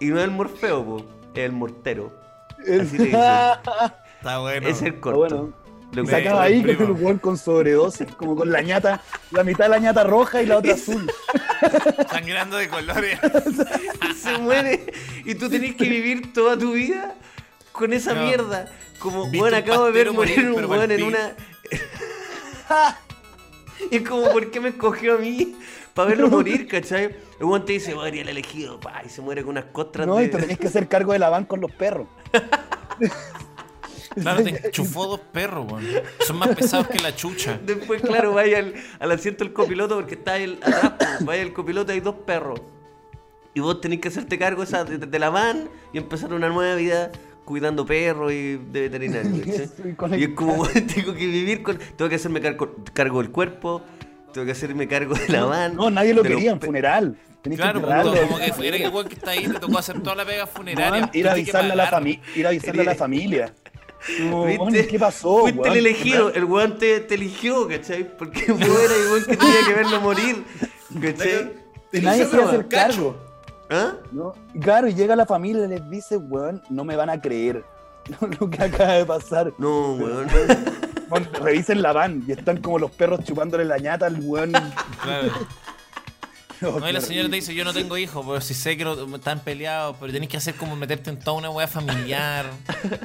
y no es el Morfeo, po, es el mortero. Así le dice. Está bueno. Es el corto. Está bueno. Lo sacaba ahí que se lo jugaban con sobredosis, como con la ñata, la mitad de la ñata roja y la otra azul. Sangrando de colores. Se muere. Y tú tenés que vivir toda tu vida con esa no. mierda. Como, bueno, acabo de ver morir un weón en una. Y es como, ¿por qué me escogió a mí? Para verlo morir, ¿cachai? El weón te dice, madre, el elegido, pa, y se muere con unas costras. No, de... y te tenés que hacer cargo de la van con los perros. Claro, te enchufó dos perros, weón. Son más pesados que la chucha. Después, claro, vaya al, al asiento del copiloto porque está el atrás, vaya el copiloto y hay dos perros. Y vos tenés que hacerte cargo esa de, de la van y empezar una nueva vida cuidando perros y de veterinario. ¿Sí? Y es como, weón, tengo que vivir con... Tengo que hacerme cargo, cargo del cuerpo, tengo que hacerme cargo de la van. No, nadie lo quería en funeral. Tenés claro, que como que era el weón que está ahí, te tocó hacer toda la pega funeraria. Man, ir a avisarle a la, fami- ir a avisarle a la familia. No, ¿viste? ¿Qué pasó? Fuiste guan, el elegido, el weón te, te eligió, ¿cachai? Porque fuera el weón que tenía que verlo morir, ¿cachai? Nadie se va a hacer cargo. ¿Ah? ¿No? Claro, y llega la familia y les dice, weón, no me van a creer lo que acaba de pasar. No, weón. Revisen la van y están como los perros chupándole la ñata al weón. Claro. No, no, y la señora te dice, yo no tengo hijos, pero si sé que no, están peleados, pero tenés que hacer como meterte en toda una weá familiar.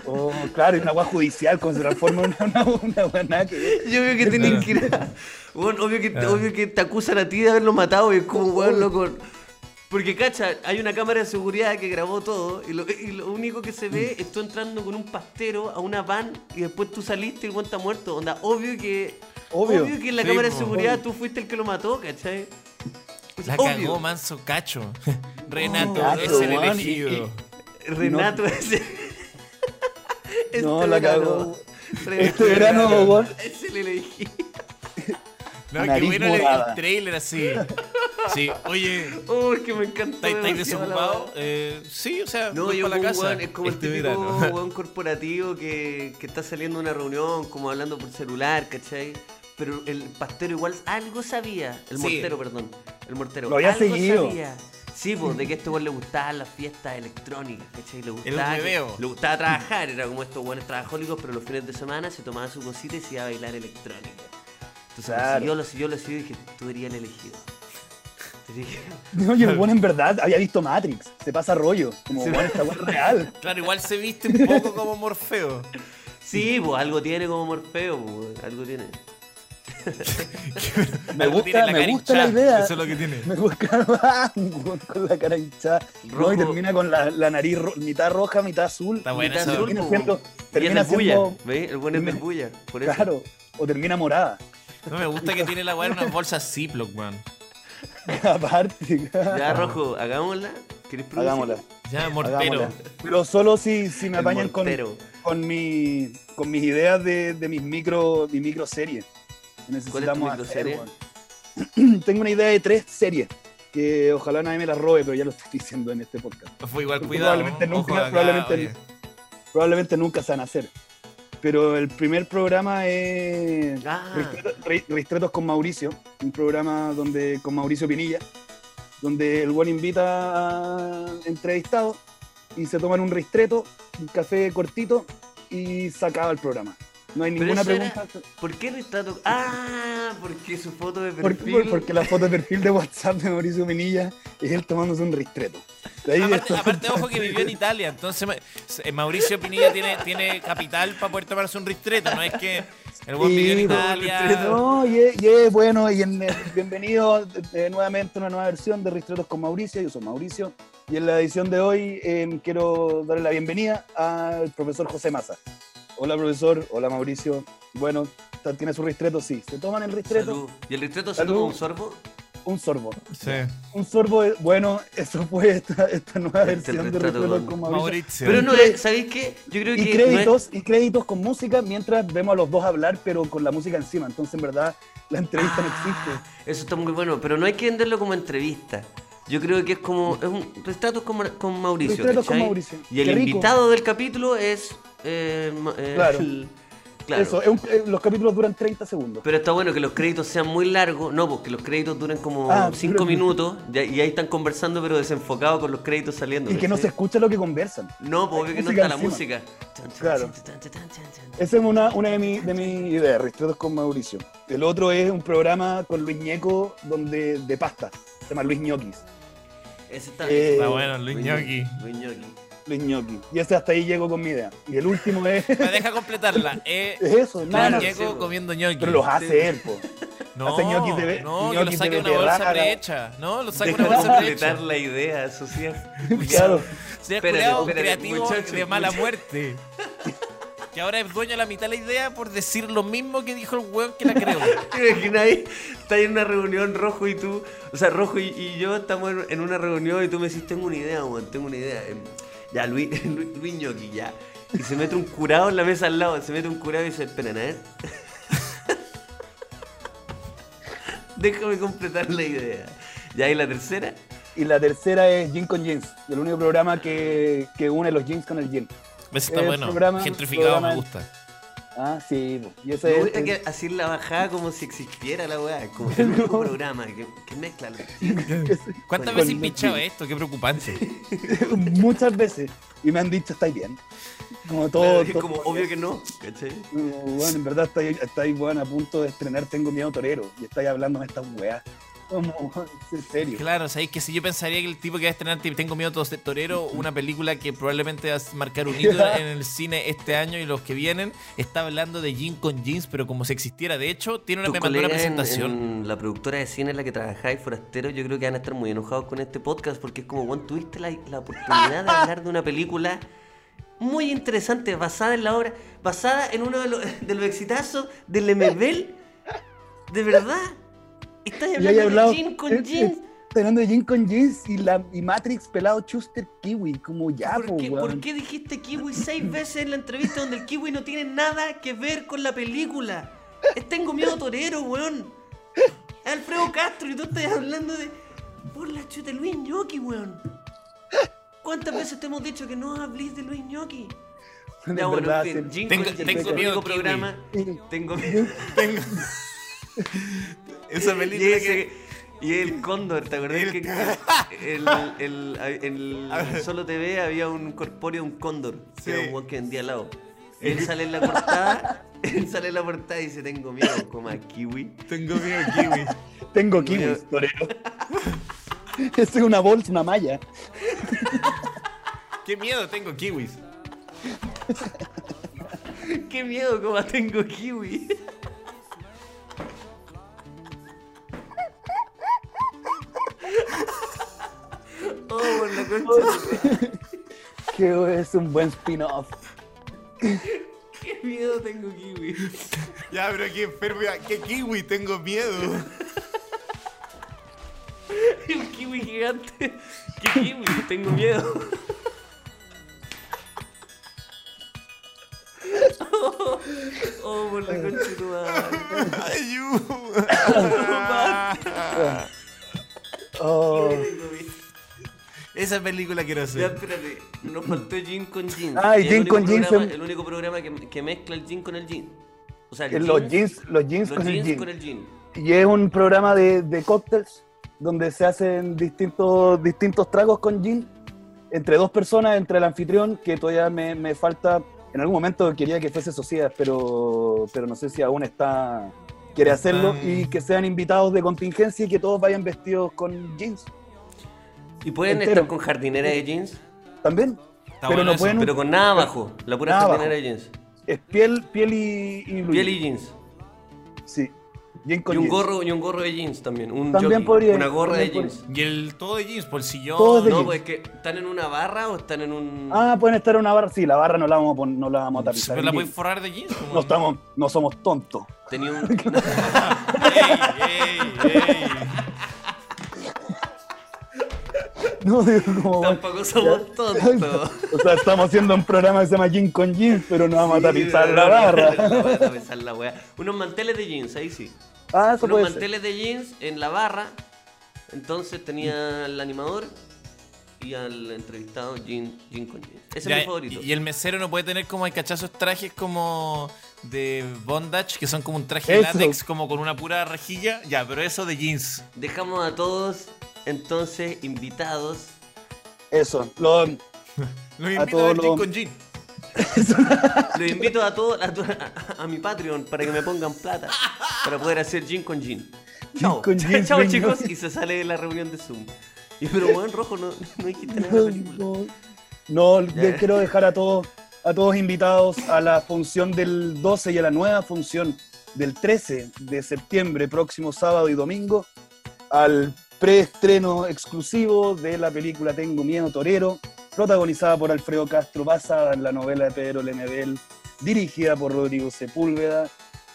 Oh, claro, y una weá judicial, como se transforma en una, una weá nada que... Yo veo que tienen que ir a... Bueno, obvio que, claro. Obvio que te acusan a ti de haberlo matado y es como, weón, loco... Porque, cacha, hay una cámara de seguridad que grabó todo y lo, y lo único que se ve es tú entrando con un pastero a una van y después tú saliste y el weón está muerto. Onda, obvio que... Obvio, obvio que en la sí, cámara de seguridad obvio. Tú fuiste el que lo mató, ¿cachai? Pues la obvio. Cagó manso cacho. Renato, oh, Renato es el elegido. Y, y, Renato no. es el... este no, la cagó. Renato, este verano, weón. Es el elegido. No, qué bueno el, el trailer así. Sí, oye. Oh, es que me encanta. ¿Estáis desocupados? Eh, sí, o sea, no, voy para la casa. Guan, es como este el típico weón corporativo que, que está saliendo de una reunión, como hablando por celular, ¿cachai? Pero el pastero igual algo sabía. El sí. mortero, perdón. El mortero. Lo había algo seguido. Sabía. Sí, pues, de que a este weón le gustaban las fiestas electrónicas, ¿cachai? Le gustaba, que, le gustaba trabajar. Era como estos weones trabajólicos, pero los fines de semana se tomaba su cosita y se iba a bailar electrónica. Entonces claro. yo lo siguió, lo siguió y dije, tú eres el elegido. No, y el buen en verdad había visto Matrix, se pasa rollo, como bueno, esta weón real. Claro, igual se viste un poco como Morfeo. Sí, pues algo tiene como Morfeo, pues, algo tiene. me algo gusta, tiene la, me gusta la idea. Eso es lo que tiene. Me gusta con la cara hinchada. No, y termina con la, la nariz ro- mitad roja, mitad azul. Está bueno, mitad azul, termina siendo, termina siendo, ¿ves? El buen es merbulla, por eso. Claro, o termina morada. No me gusta que tiene la weá en unas bolsas Ziploc, man. Aparte, ya, Rojo, hagámosla. ¿Querés producir? Hagámosla. Ya, mortero. Hagámosla. Pero solo si, si me el apañan con, con, mi, con mis ideas de, de mis micro, mi micro series. Necesitamos ¿Cuál es tu hacer, micro serie? Tengo una idea de tres series que ojalá nadie me las robe, pero ya lo estoy diciendo en este podcast. Fue igual, Porque cuidado. Probablemente, ¿no? nunca, acá, probablemente, probablemente nunca se van a hacer. Pero el primer programa es ah. Ristretos con Mauricio, un programa donde con Mauricio Pinilla, donde el buen invita a entrevistados y se toman un ristreto, un café cortito y se acaba el programa. No hay ninguna pregunta. Era, ¿por qué Ristretos? Ah, porque su foto de perfil. Porque, porque la foto de perfil de WhatsApp de Mauricio Pinilla es él tomándose un ristreto. Aparte, aparte, ojo que vivió en Italia, entonces Mauricio Pinilla tiene, tiene capital para poder tomarse un ristretto, no es que el buen sí, vivió en Italia. No, y yeah, yeah, bueno, y en, bienvenido eh, nuevamente a una nueva versión de Ristretos con Mauricio, yo soy Mauricio, y en la edición de hoy eh, quiero darle la bienvenida al profesor José Maza. Hola profesor, hola Mauricio, bueno, ¿tiene su ristretto? Sí, ¿se toman el ristretto? Salud. ¿Y el ristretto se toma un sorbo? Un sorbo. Sí. Un sorbo, bueno, eso fue esta, esta nueva este versión de Ristretos con Mauricio. Mauricio. Pero no, ¿sabéis qué? Yo creo y que créditos, no es... Y créditos con música mientras vemos a los dos hablar, pero con la música encima. Entonces, en verdad, la entrevista ah, no existe. Eso está muy bueno, pero no hay que venderlo como entrevista. Yo creo que es como... Es un Ristretos con, con Mauricio. Ristretos con Mauricio. Y el invitado del capítulo es... Eh, eh, claro. El... Claro. Eso, es un, eh, los capítulos duran treinta segundos. Pero está bueno que los créditos sean muy largos. No, porque los créditos duran como cinco ah, minutos y, y ahí están conversando, pero desenfocados con los créditos saliendo. Y que ¿sí? no se escucha lo que conversan. No, porque que no está encima. La música. Claro. Esa es una, una de mis de mi ideas, Ristretos con Mauricio. El otro es un programa con Luis Ñeco donde, de pasta. Se llama Luis Ñoquis. Ese está eh, bien. Está bueno, Luis Ñoqui. Luis Ñoqui. Luis Ñoqui. Y ese hasta ahí llego con mi idea. Y el último es... Me deja completarla. Eh, es eso, nada. Llego no, no, comiendo ñoqui. Pero los hace sí. él, po. No, hace ñoqui de ve- no, yo lo saco una bolsa prehecha. No, lo saco una bolsa prehecha. Completar la idea, eso sí. Claro. Se ha creado un creativo muchacho, de mala muchacho. Muerte. Que ahora es dueño de la mitad de la idea por decir lo mismo que dijo el weón que la creó. ¿Te imaginas ahí? Estás en una reunión, Rojo y tú... O sea, Rojo y, y yo estamos en una reunión y tú me decís, tengo una idea, weón, tengo una idea. Ya, Luis, Luis, Luis Ñoqui, ya. Y se mete un curado en la mesa al lado. Se mete un curado y dice, esperen, a ver. Déjame completar la idea. Ya, ¿y la tercera? Y la tercera es Gin con Jeans. El único programa que, que une los jeans con el gin. Ese está el bueno. Programa, gentrificado programa me gusta. En... Ah, sí. Y ese me gusta es... que así la bajada como si existiera la weá. Como el único no. programa que, que mezcla. ¿Cuántas con, veces he pinchado esto? Qué preocupante. Muchas veces. Y me han dicho, ¿estáis bien? Como todo. Claro, todo como todo obvio bien. Que no. ¿Cachai? Bueno, en verdad estáis, estáis bueno, a punto de estrenar Tengo Miedo Torero. Y estáis hablando de estas weá. como, en serio. Claro, o sea, es que si yo pensaría que el tipo que va a estrenar Tengo Miedo Torero, una película que probablemente va a marcar un hito en el cine este año y los que vienen, está hablando de jean con jeans, pero como si existiera. De hecho, tiene una, me mandó una presentación. En, en la productora de cine en la que trabajáis, Forastero, yo creo que van a estar muy enojados con este podcast porque es como, bueno, tuviste la, la oportunidad de hablar de una película muy interesante, basada en la obra, basada en uno de los, de los exitazos de Lemebel. ¿De verdad? Estás hablando, hablado, de jean con jeans. Estás hablando de jean con jeans y, la, y Matrix pelado Chuster Kiwi, como ya. ¿Por, po, qué, ¿Por qué dijiste Kiwi seis veces en la entrevista donde el Kiwi no tiene nada que ver con la película? Tengo Miedo Torero, weón. Alfredo Castro, y tú estás hablando de... Por la chuta, Luis Ñoqui, weón. ¿Cuántas veces te hemos dicho que no hables de Luis Ñoqui? No, no, bueno, verdad, ten, ten, tengo, tengo miedo programa. Kiwi. Tengo miedo. Tengo... Esa película y ese, que... Y el cóndor, ¿te acordás el... que en el, el, el Solo T V había un corpóreo, un cóndor, sí, que era un guan que vendía helado? Él sale en la portada, él sale en la portada y dice, tengo miedo, coma, kiwi. Tengo miedo, kiwi. Tengo kiwis, torero. Es una bolsa, una malla. Qué miedo, tengo kiwis. Qué miedo, coma, tengo kiwi. Oh, por la concha. Que es un buen spin-off. Qué miedo tengo kiwi. Ya, pero qué enfermo. Qué kiwi tengo miedo. El kiwi gigante. Qué kiwi tengo miedo. Oh, oh, por la concha de tu madre. Oh. Esa película quiero hacer. Ya, espérate, nos faltó jean con jeans. Ay, jean con jeans. Programa, se... El único programa que, que mezcla el jean con el jean. O sea, el los jeans, los jeans, los con, jeans el jean. con el jean. Y es un programa de, de cócteles donde se hacen distintos, distintos tragos con jean entre dos personas, entre el anfitrión, que todavía me, me falta. En algún momento quería que fuese Sociedad, pero, pero no sé si aún está... quiere hacerlo. Ay. Y que sean invitados de contingencia y que todos vayan vestidos con jeans. ¿Y pueden entero. estar con jardinera de jeans? También. Está pero bueno, no pueden... pero con nada abajo. La pura nada jardinera abajo. de jeans. Es piel, piel y, y piel y jeans. Sí. Jean con y un jeans. gorro y un gorro de jeans también. Un también jockey, podría, una gorra de jeans. Podría. Y el todo de jeans, por si yo. Todos de no, jeans. Pues es que están en una barra o están en un. Ah, pueden estar en una barra. Sí, la barra no la vamos a poner, no la vamos a tapizar. Pero la pueden forrar de jeans. No estamos, no somos tontos. Tenía un. ¡Ey, ey, ey! No, digo, como, tampoco somos tontos. O sea, estamos haciendo un programa que se llama Jean con Jeans, pero no vamos sí, a tapizar la barra. No, no, no, no, no, no, no, no. Unos manteles de jeans, ahí sí. Ah, eso Unos manteles ser. de jeans en la barra. Entonces tenía al animador y al entrevistado Jean, Jean con Jeans. Ese ya, es mi favorito. Y el mesero no puede tener como hay cachazos trajes como de bondage, que son como un traje de látex, como con una pura rejilla. Ya, pero eso de jeans. Dejamos a todos... Entonces, invitados. Eso, lo, los invito a, todo, a ver lo... Jean con Jean. Los invito a todos a, a, a mi Patreon para que me pongan plata para poder hacer Jean con Jean. Chao, con Jean, chao chicos, y se sale de la reunión de Zoom. Y pero bueno, Rojo, no, no hay que tener no, la película. No, no quiero dejar a todos, a todos invitados a la función del doce y a la nueva función del trece de septiembre, próximo sábado y domingo, al preestreno exclusivo de la película Tengo Miedo Torero, protagonizada por Alfredo Castro, basada en la novela de Pedro Lemebel, dirigida por Rodrigo Sepúlveda,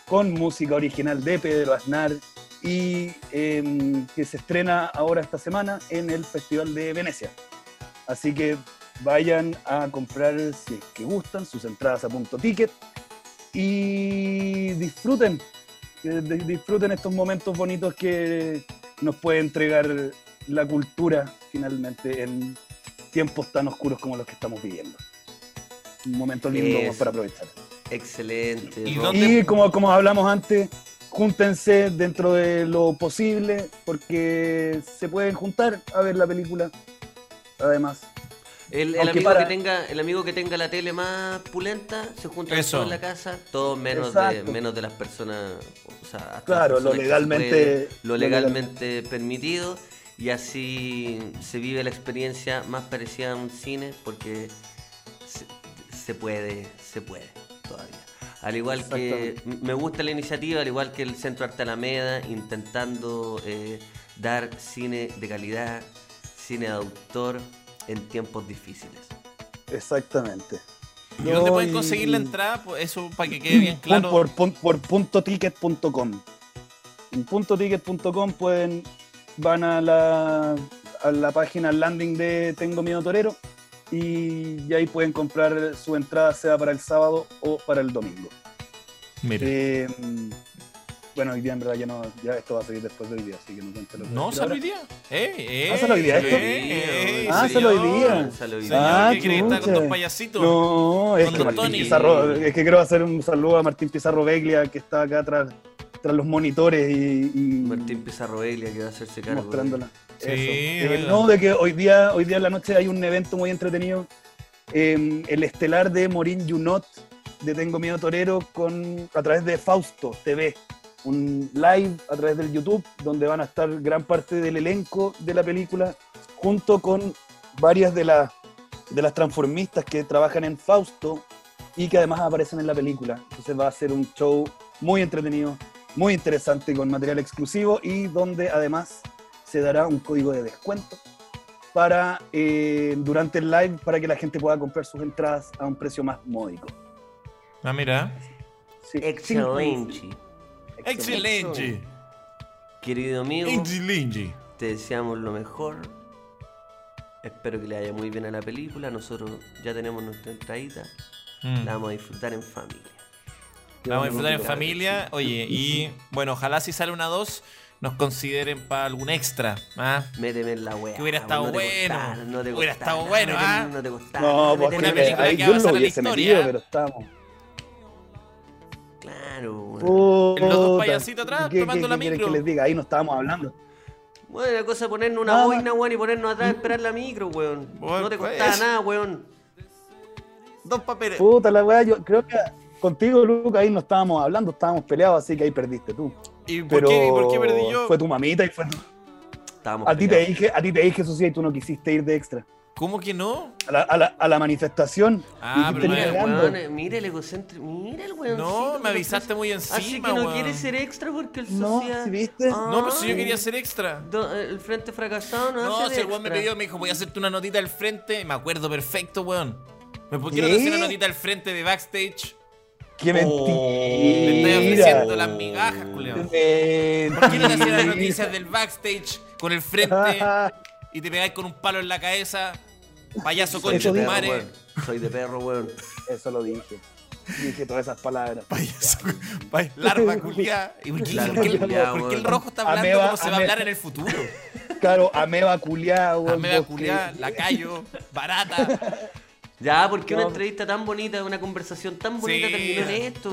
con música original de Pedro Aznar y eh, que se estrena ahora esta semana en el Festival de Venecia. Así que vayan a comprar, si es que gustan, sus entradas a Punto Ticket y disfruten, disfruten estos momentos bonitos que nos puede entregar la cultura finalmente en tiempos tan oscuros como los que estamos viviendo. Un momento lindo es, para aprovechar. Excelente. Y, y como, como hablamos antes, júntense dentro de lo posible porque se pueden juntar a ver la película. Además, El, el, amigo para... que tenga, el amigo que tenga la tele más pulenta se junta todos en la casa, todos menos de, menos de las personas, o sea, hasta claro, personas lo legalmente puede, lo legalmente legal. permitido, y así se vive la experiencia más parecida a un cine, porque se, se puede, se puede todavía. Al igual que me gusta la iniciativa, al igual que el Centro Arte Alameda, intentando eh, dar cine de calidad, cine de autor, en tiempos difíciles. Exactamente. ¿Y dónde pueden conseguir la entrada? Eso para que quede bien claro. Por, por, por punto ticket punto com. En punto ticket punto com pueden, van a la, a la página landing de Tengo Miedo Torero y, y ahí pueden comprar su entrada, sea para el sábado o para el domingo. Mira. Eh, Bueno, hoy día en verdad ya no, ya esto va a seguir después de hoy día, así que no cuento lo que no, sale hoy día. Eh, eh. Ah, sale hoy día esto. Eh, eh, ah, sale hoy día. Sale hoy día. Ah, ¿qué quiere estar con dos payasitos? No, es que Martín Pizarro, es que quiero hacer un saludo a Martín Pizarro Beglia, que está acá tras, tras los monitores y, y Martín Pizarro Beglia que va a hacerse cargo. Mostrándola. Sí, eh, no, de que hoy día, hoy día en la noche hay un evento muy entretenido, eh, el estelar de Morin Junot de Tengo Miedo Torero con a través de Fausto T V. Un live a través del YouTube donde van a estar gran parte del elenco de la película junto con varias de, la, de las transformistas que trabajan en Fausto y que además aparecen en la película. Entonces va a ser un show muy entretenido, muy interesante, con material exclusivo y donde además se dará un código de descuento para, eh, durante el live, para que la gente pueda comprar sus entradas a un precio más módico. Ah, mira. Sí. Excelente. Excelente. Querido amigo, excelente. Te deseamos lo mejor. Espero que le vaya muy bien a la película. Nosotros ya tenemos nuestra entradita. Mm. La vamos a disfrutar en familia. La vamos a disfrutar en familia. Oye, y bueno, ojalá si sale una dos nos consideren para algún extra. ¿Ah? Méteme en la wea. Que hubiera estado no bueno. Costara, no hubiera estado nada, bueno, ¿ah? No te costara. No, porque una película que va a ser la historia. Metido, pero estamos. Claro, oh, los dos payasitos atrás ¿qué, tomando qué, la micro. Que les diga? Ahí no estábamos hablando. Bueno, la cosa es ponernos una ah. boina, weón, y ponernos atrás a esperar la micro, weón. Bueno, no te costaba pues. nada, weón. Dos papeles. Puta la weá, yo creo que contigo, Luca, ahí no estábamos hablando, estábamos peleados, así que ahí perdiste tú. ¿Y por, Pero... qué, ¿y por qué perdí yo? Fue tu mamita y fue. Estábamos a ti te dije, a ti te dije, Socia, y tú no quisiste ir de extra. ¿Cómo que no? A la, a la, a la manifestación. Ah, pero no, weón, mira el egocéntrico. Mira el weón. No, me avisaste muy encima. Así que no quiere ser extra porque el social. No, ¿sí viste? Ah, no, pero si yo quería ser extra. Do, el frente fracasado no No, si el weón me pidió, me dijo, voy a hacerte una notita al frente. Me acuerdo perfecto, weón. Me quiero hacer una notita al frente de backstage. ¡Qué mentira! Me estoy ofreciendo las migajas, culiao. Quiero hacer las noticias del backstage con el frente. Y te pegáis con un palo en la cabeza, payaso concha de madre. Weón. Soy de perro, weón. Eso lo dije. Dije todas esas palabras. Payaso, pay, larva culiá. ¿Y por qué, larva, por, qué, culiá, por qué el rojo está hablando ameba, como se ameba. va a hablar en el futuro? Claro, ameba culiá, weón. Ameba culiá, lacayo, barata. Ya, porque no. Una entrevista tan bonita, una conversación tan bonita sí. terminó en esto.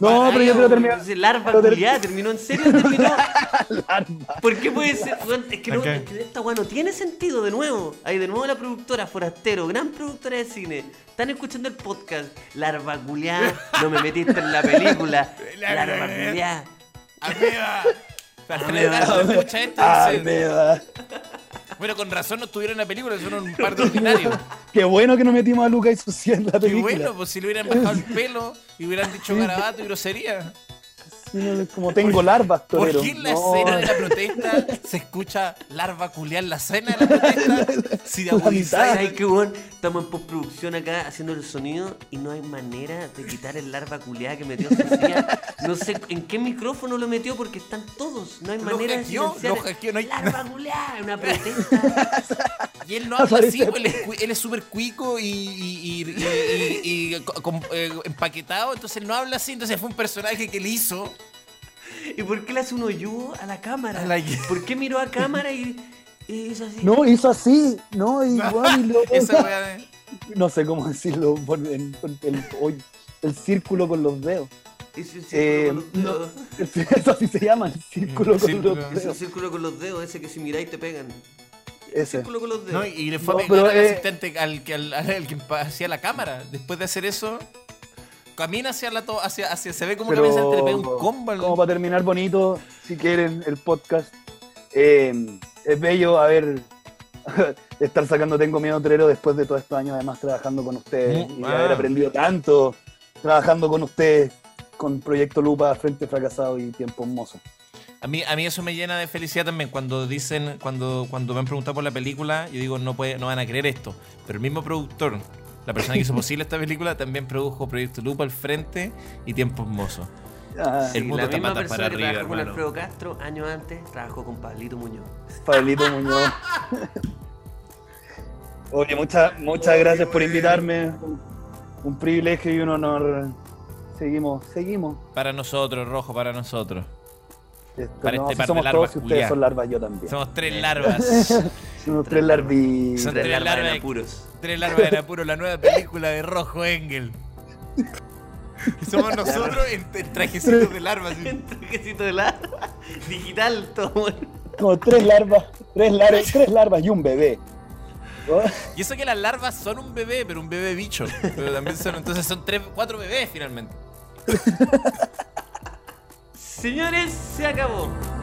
No, Barallo, pero yo quiero terminar. Larva culiá, terminó en serio, terminó. Larva. ¿Por qué puede ser? Es que, no, okay. es que esta weá no tiene sentido de nuevo. Ahí de nuevo la productora, Forastero, gran productora de cine. Están escuchando el podcast. Larva culiá, no me metiste en la película. Larva culiá. Arriba. Escucha esto. Arriba. Bueno, con razón no estuvieron en la película, son un par de ordinarios. Qué bueno que no metimos a Lucas y Socia en la película. Qué bueno, pues si le hubieran bajado el pelo y hubieran dicho garabato y grosería. Sí, como tengo larvas, torero. ¿Por qué en la no. escena de la protesta se escucha larva culiar la escena de la protesta? Si de agudizáis, qué bueno. Estamos en postproducción acá haciendo el sonido y no hay manera de quitar el larva culiada que metió Socia. No sé en qué micrófono lo metió porque están todos. No hay manera de silenciar. Lo hackeó, no hay... Larva culiada, una protesta. Y él no habla así, él es súper cuico y, y, y, y, y, y con, eh, empaquetado, entonces él no habla así, entonces fue un personaje que él hizo. ¿Y por qué le hace un hoyo a la cámara? Like. ¿Por qué miró a cámara y, y hizo así? No, hizo así, no, igual. Y lo, esa wea de... No sé cómo decirlo, por el, por el, el círculo con los dedos. Es el círculo eh, con los dedos. No, eso así se llama, el círculo, el círculo con los dedos. Es el círculo con los dedos, ese que si miráis te pegan. Ese. Con los dedos. No, y le fue no, a pegar al eh... asistente, al, al, al, al que hacía la cámara. Después de hacer eso, camina hacia la to hacia, hacia se ve como pero, camina hacia el telepega un combo. Como para terminar bonito, si quieren, el podcast. Eh, es bello haber estar sacando Tengo Miedo Torero después de todos estos años, además trabajando con ustedes. Mm, y ah. haber aprendido tanto trabajando con ustedes, con Proyecto Lupa, Frente Fracasado y Tiempos Mozos. A mí, a mí eso me llena de felicidad también. Cuando dicen, cuando, cuando me han preguntado por la película, yo digo, no, puede, no van a creer esto. Pero el mismo productor, la persona que hizo posible esta película, también produjo Proyecto Lupa, al Frente y Tiempos Mozos. Ah, el sí, mundo la misma persona para que arriba, trabajó hermano. con Alfredo Castro años antes, trabajó con Pablito Muñoz. Pablito Muñoz. Oye, mucha, muchas Oye, gracias por invitarme. Un, un privilegio y un honor. Seguimos, seguimos. Para nosotros, Rojo, para nosotros. Esto, para no, este si par somos de larvas, todos, si ustedes son larvas, yo también. Somos tres larvas. Somos tres larvis. Son tres, tres larvas de apuros. Tres larvas de apuros, la nueva película de Rojo Engel. Somos nosotros en, en trajecitos de larvas. En trajecitos de larvas. Digital, todo bueno. Como tres larvas, tres larvas, tres larvas y un bebé. ¿Oh? Y eso que las larvas son un bebé, pero un bebé bicho. Pero también son, entonces son tres, cuatro bebés finalmente. Señores, se acabó.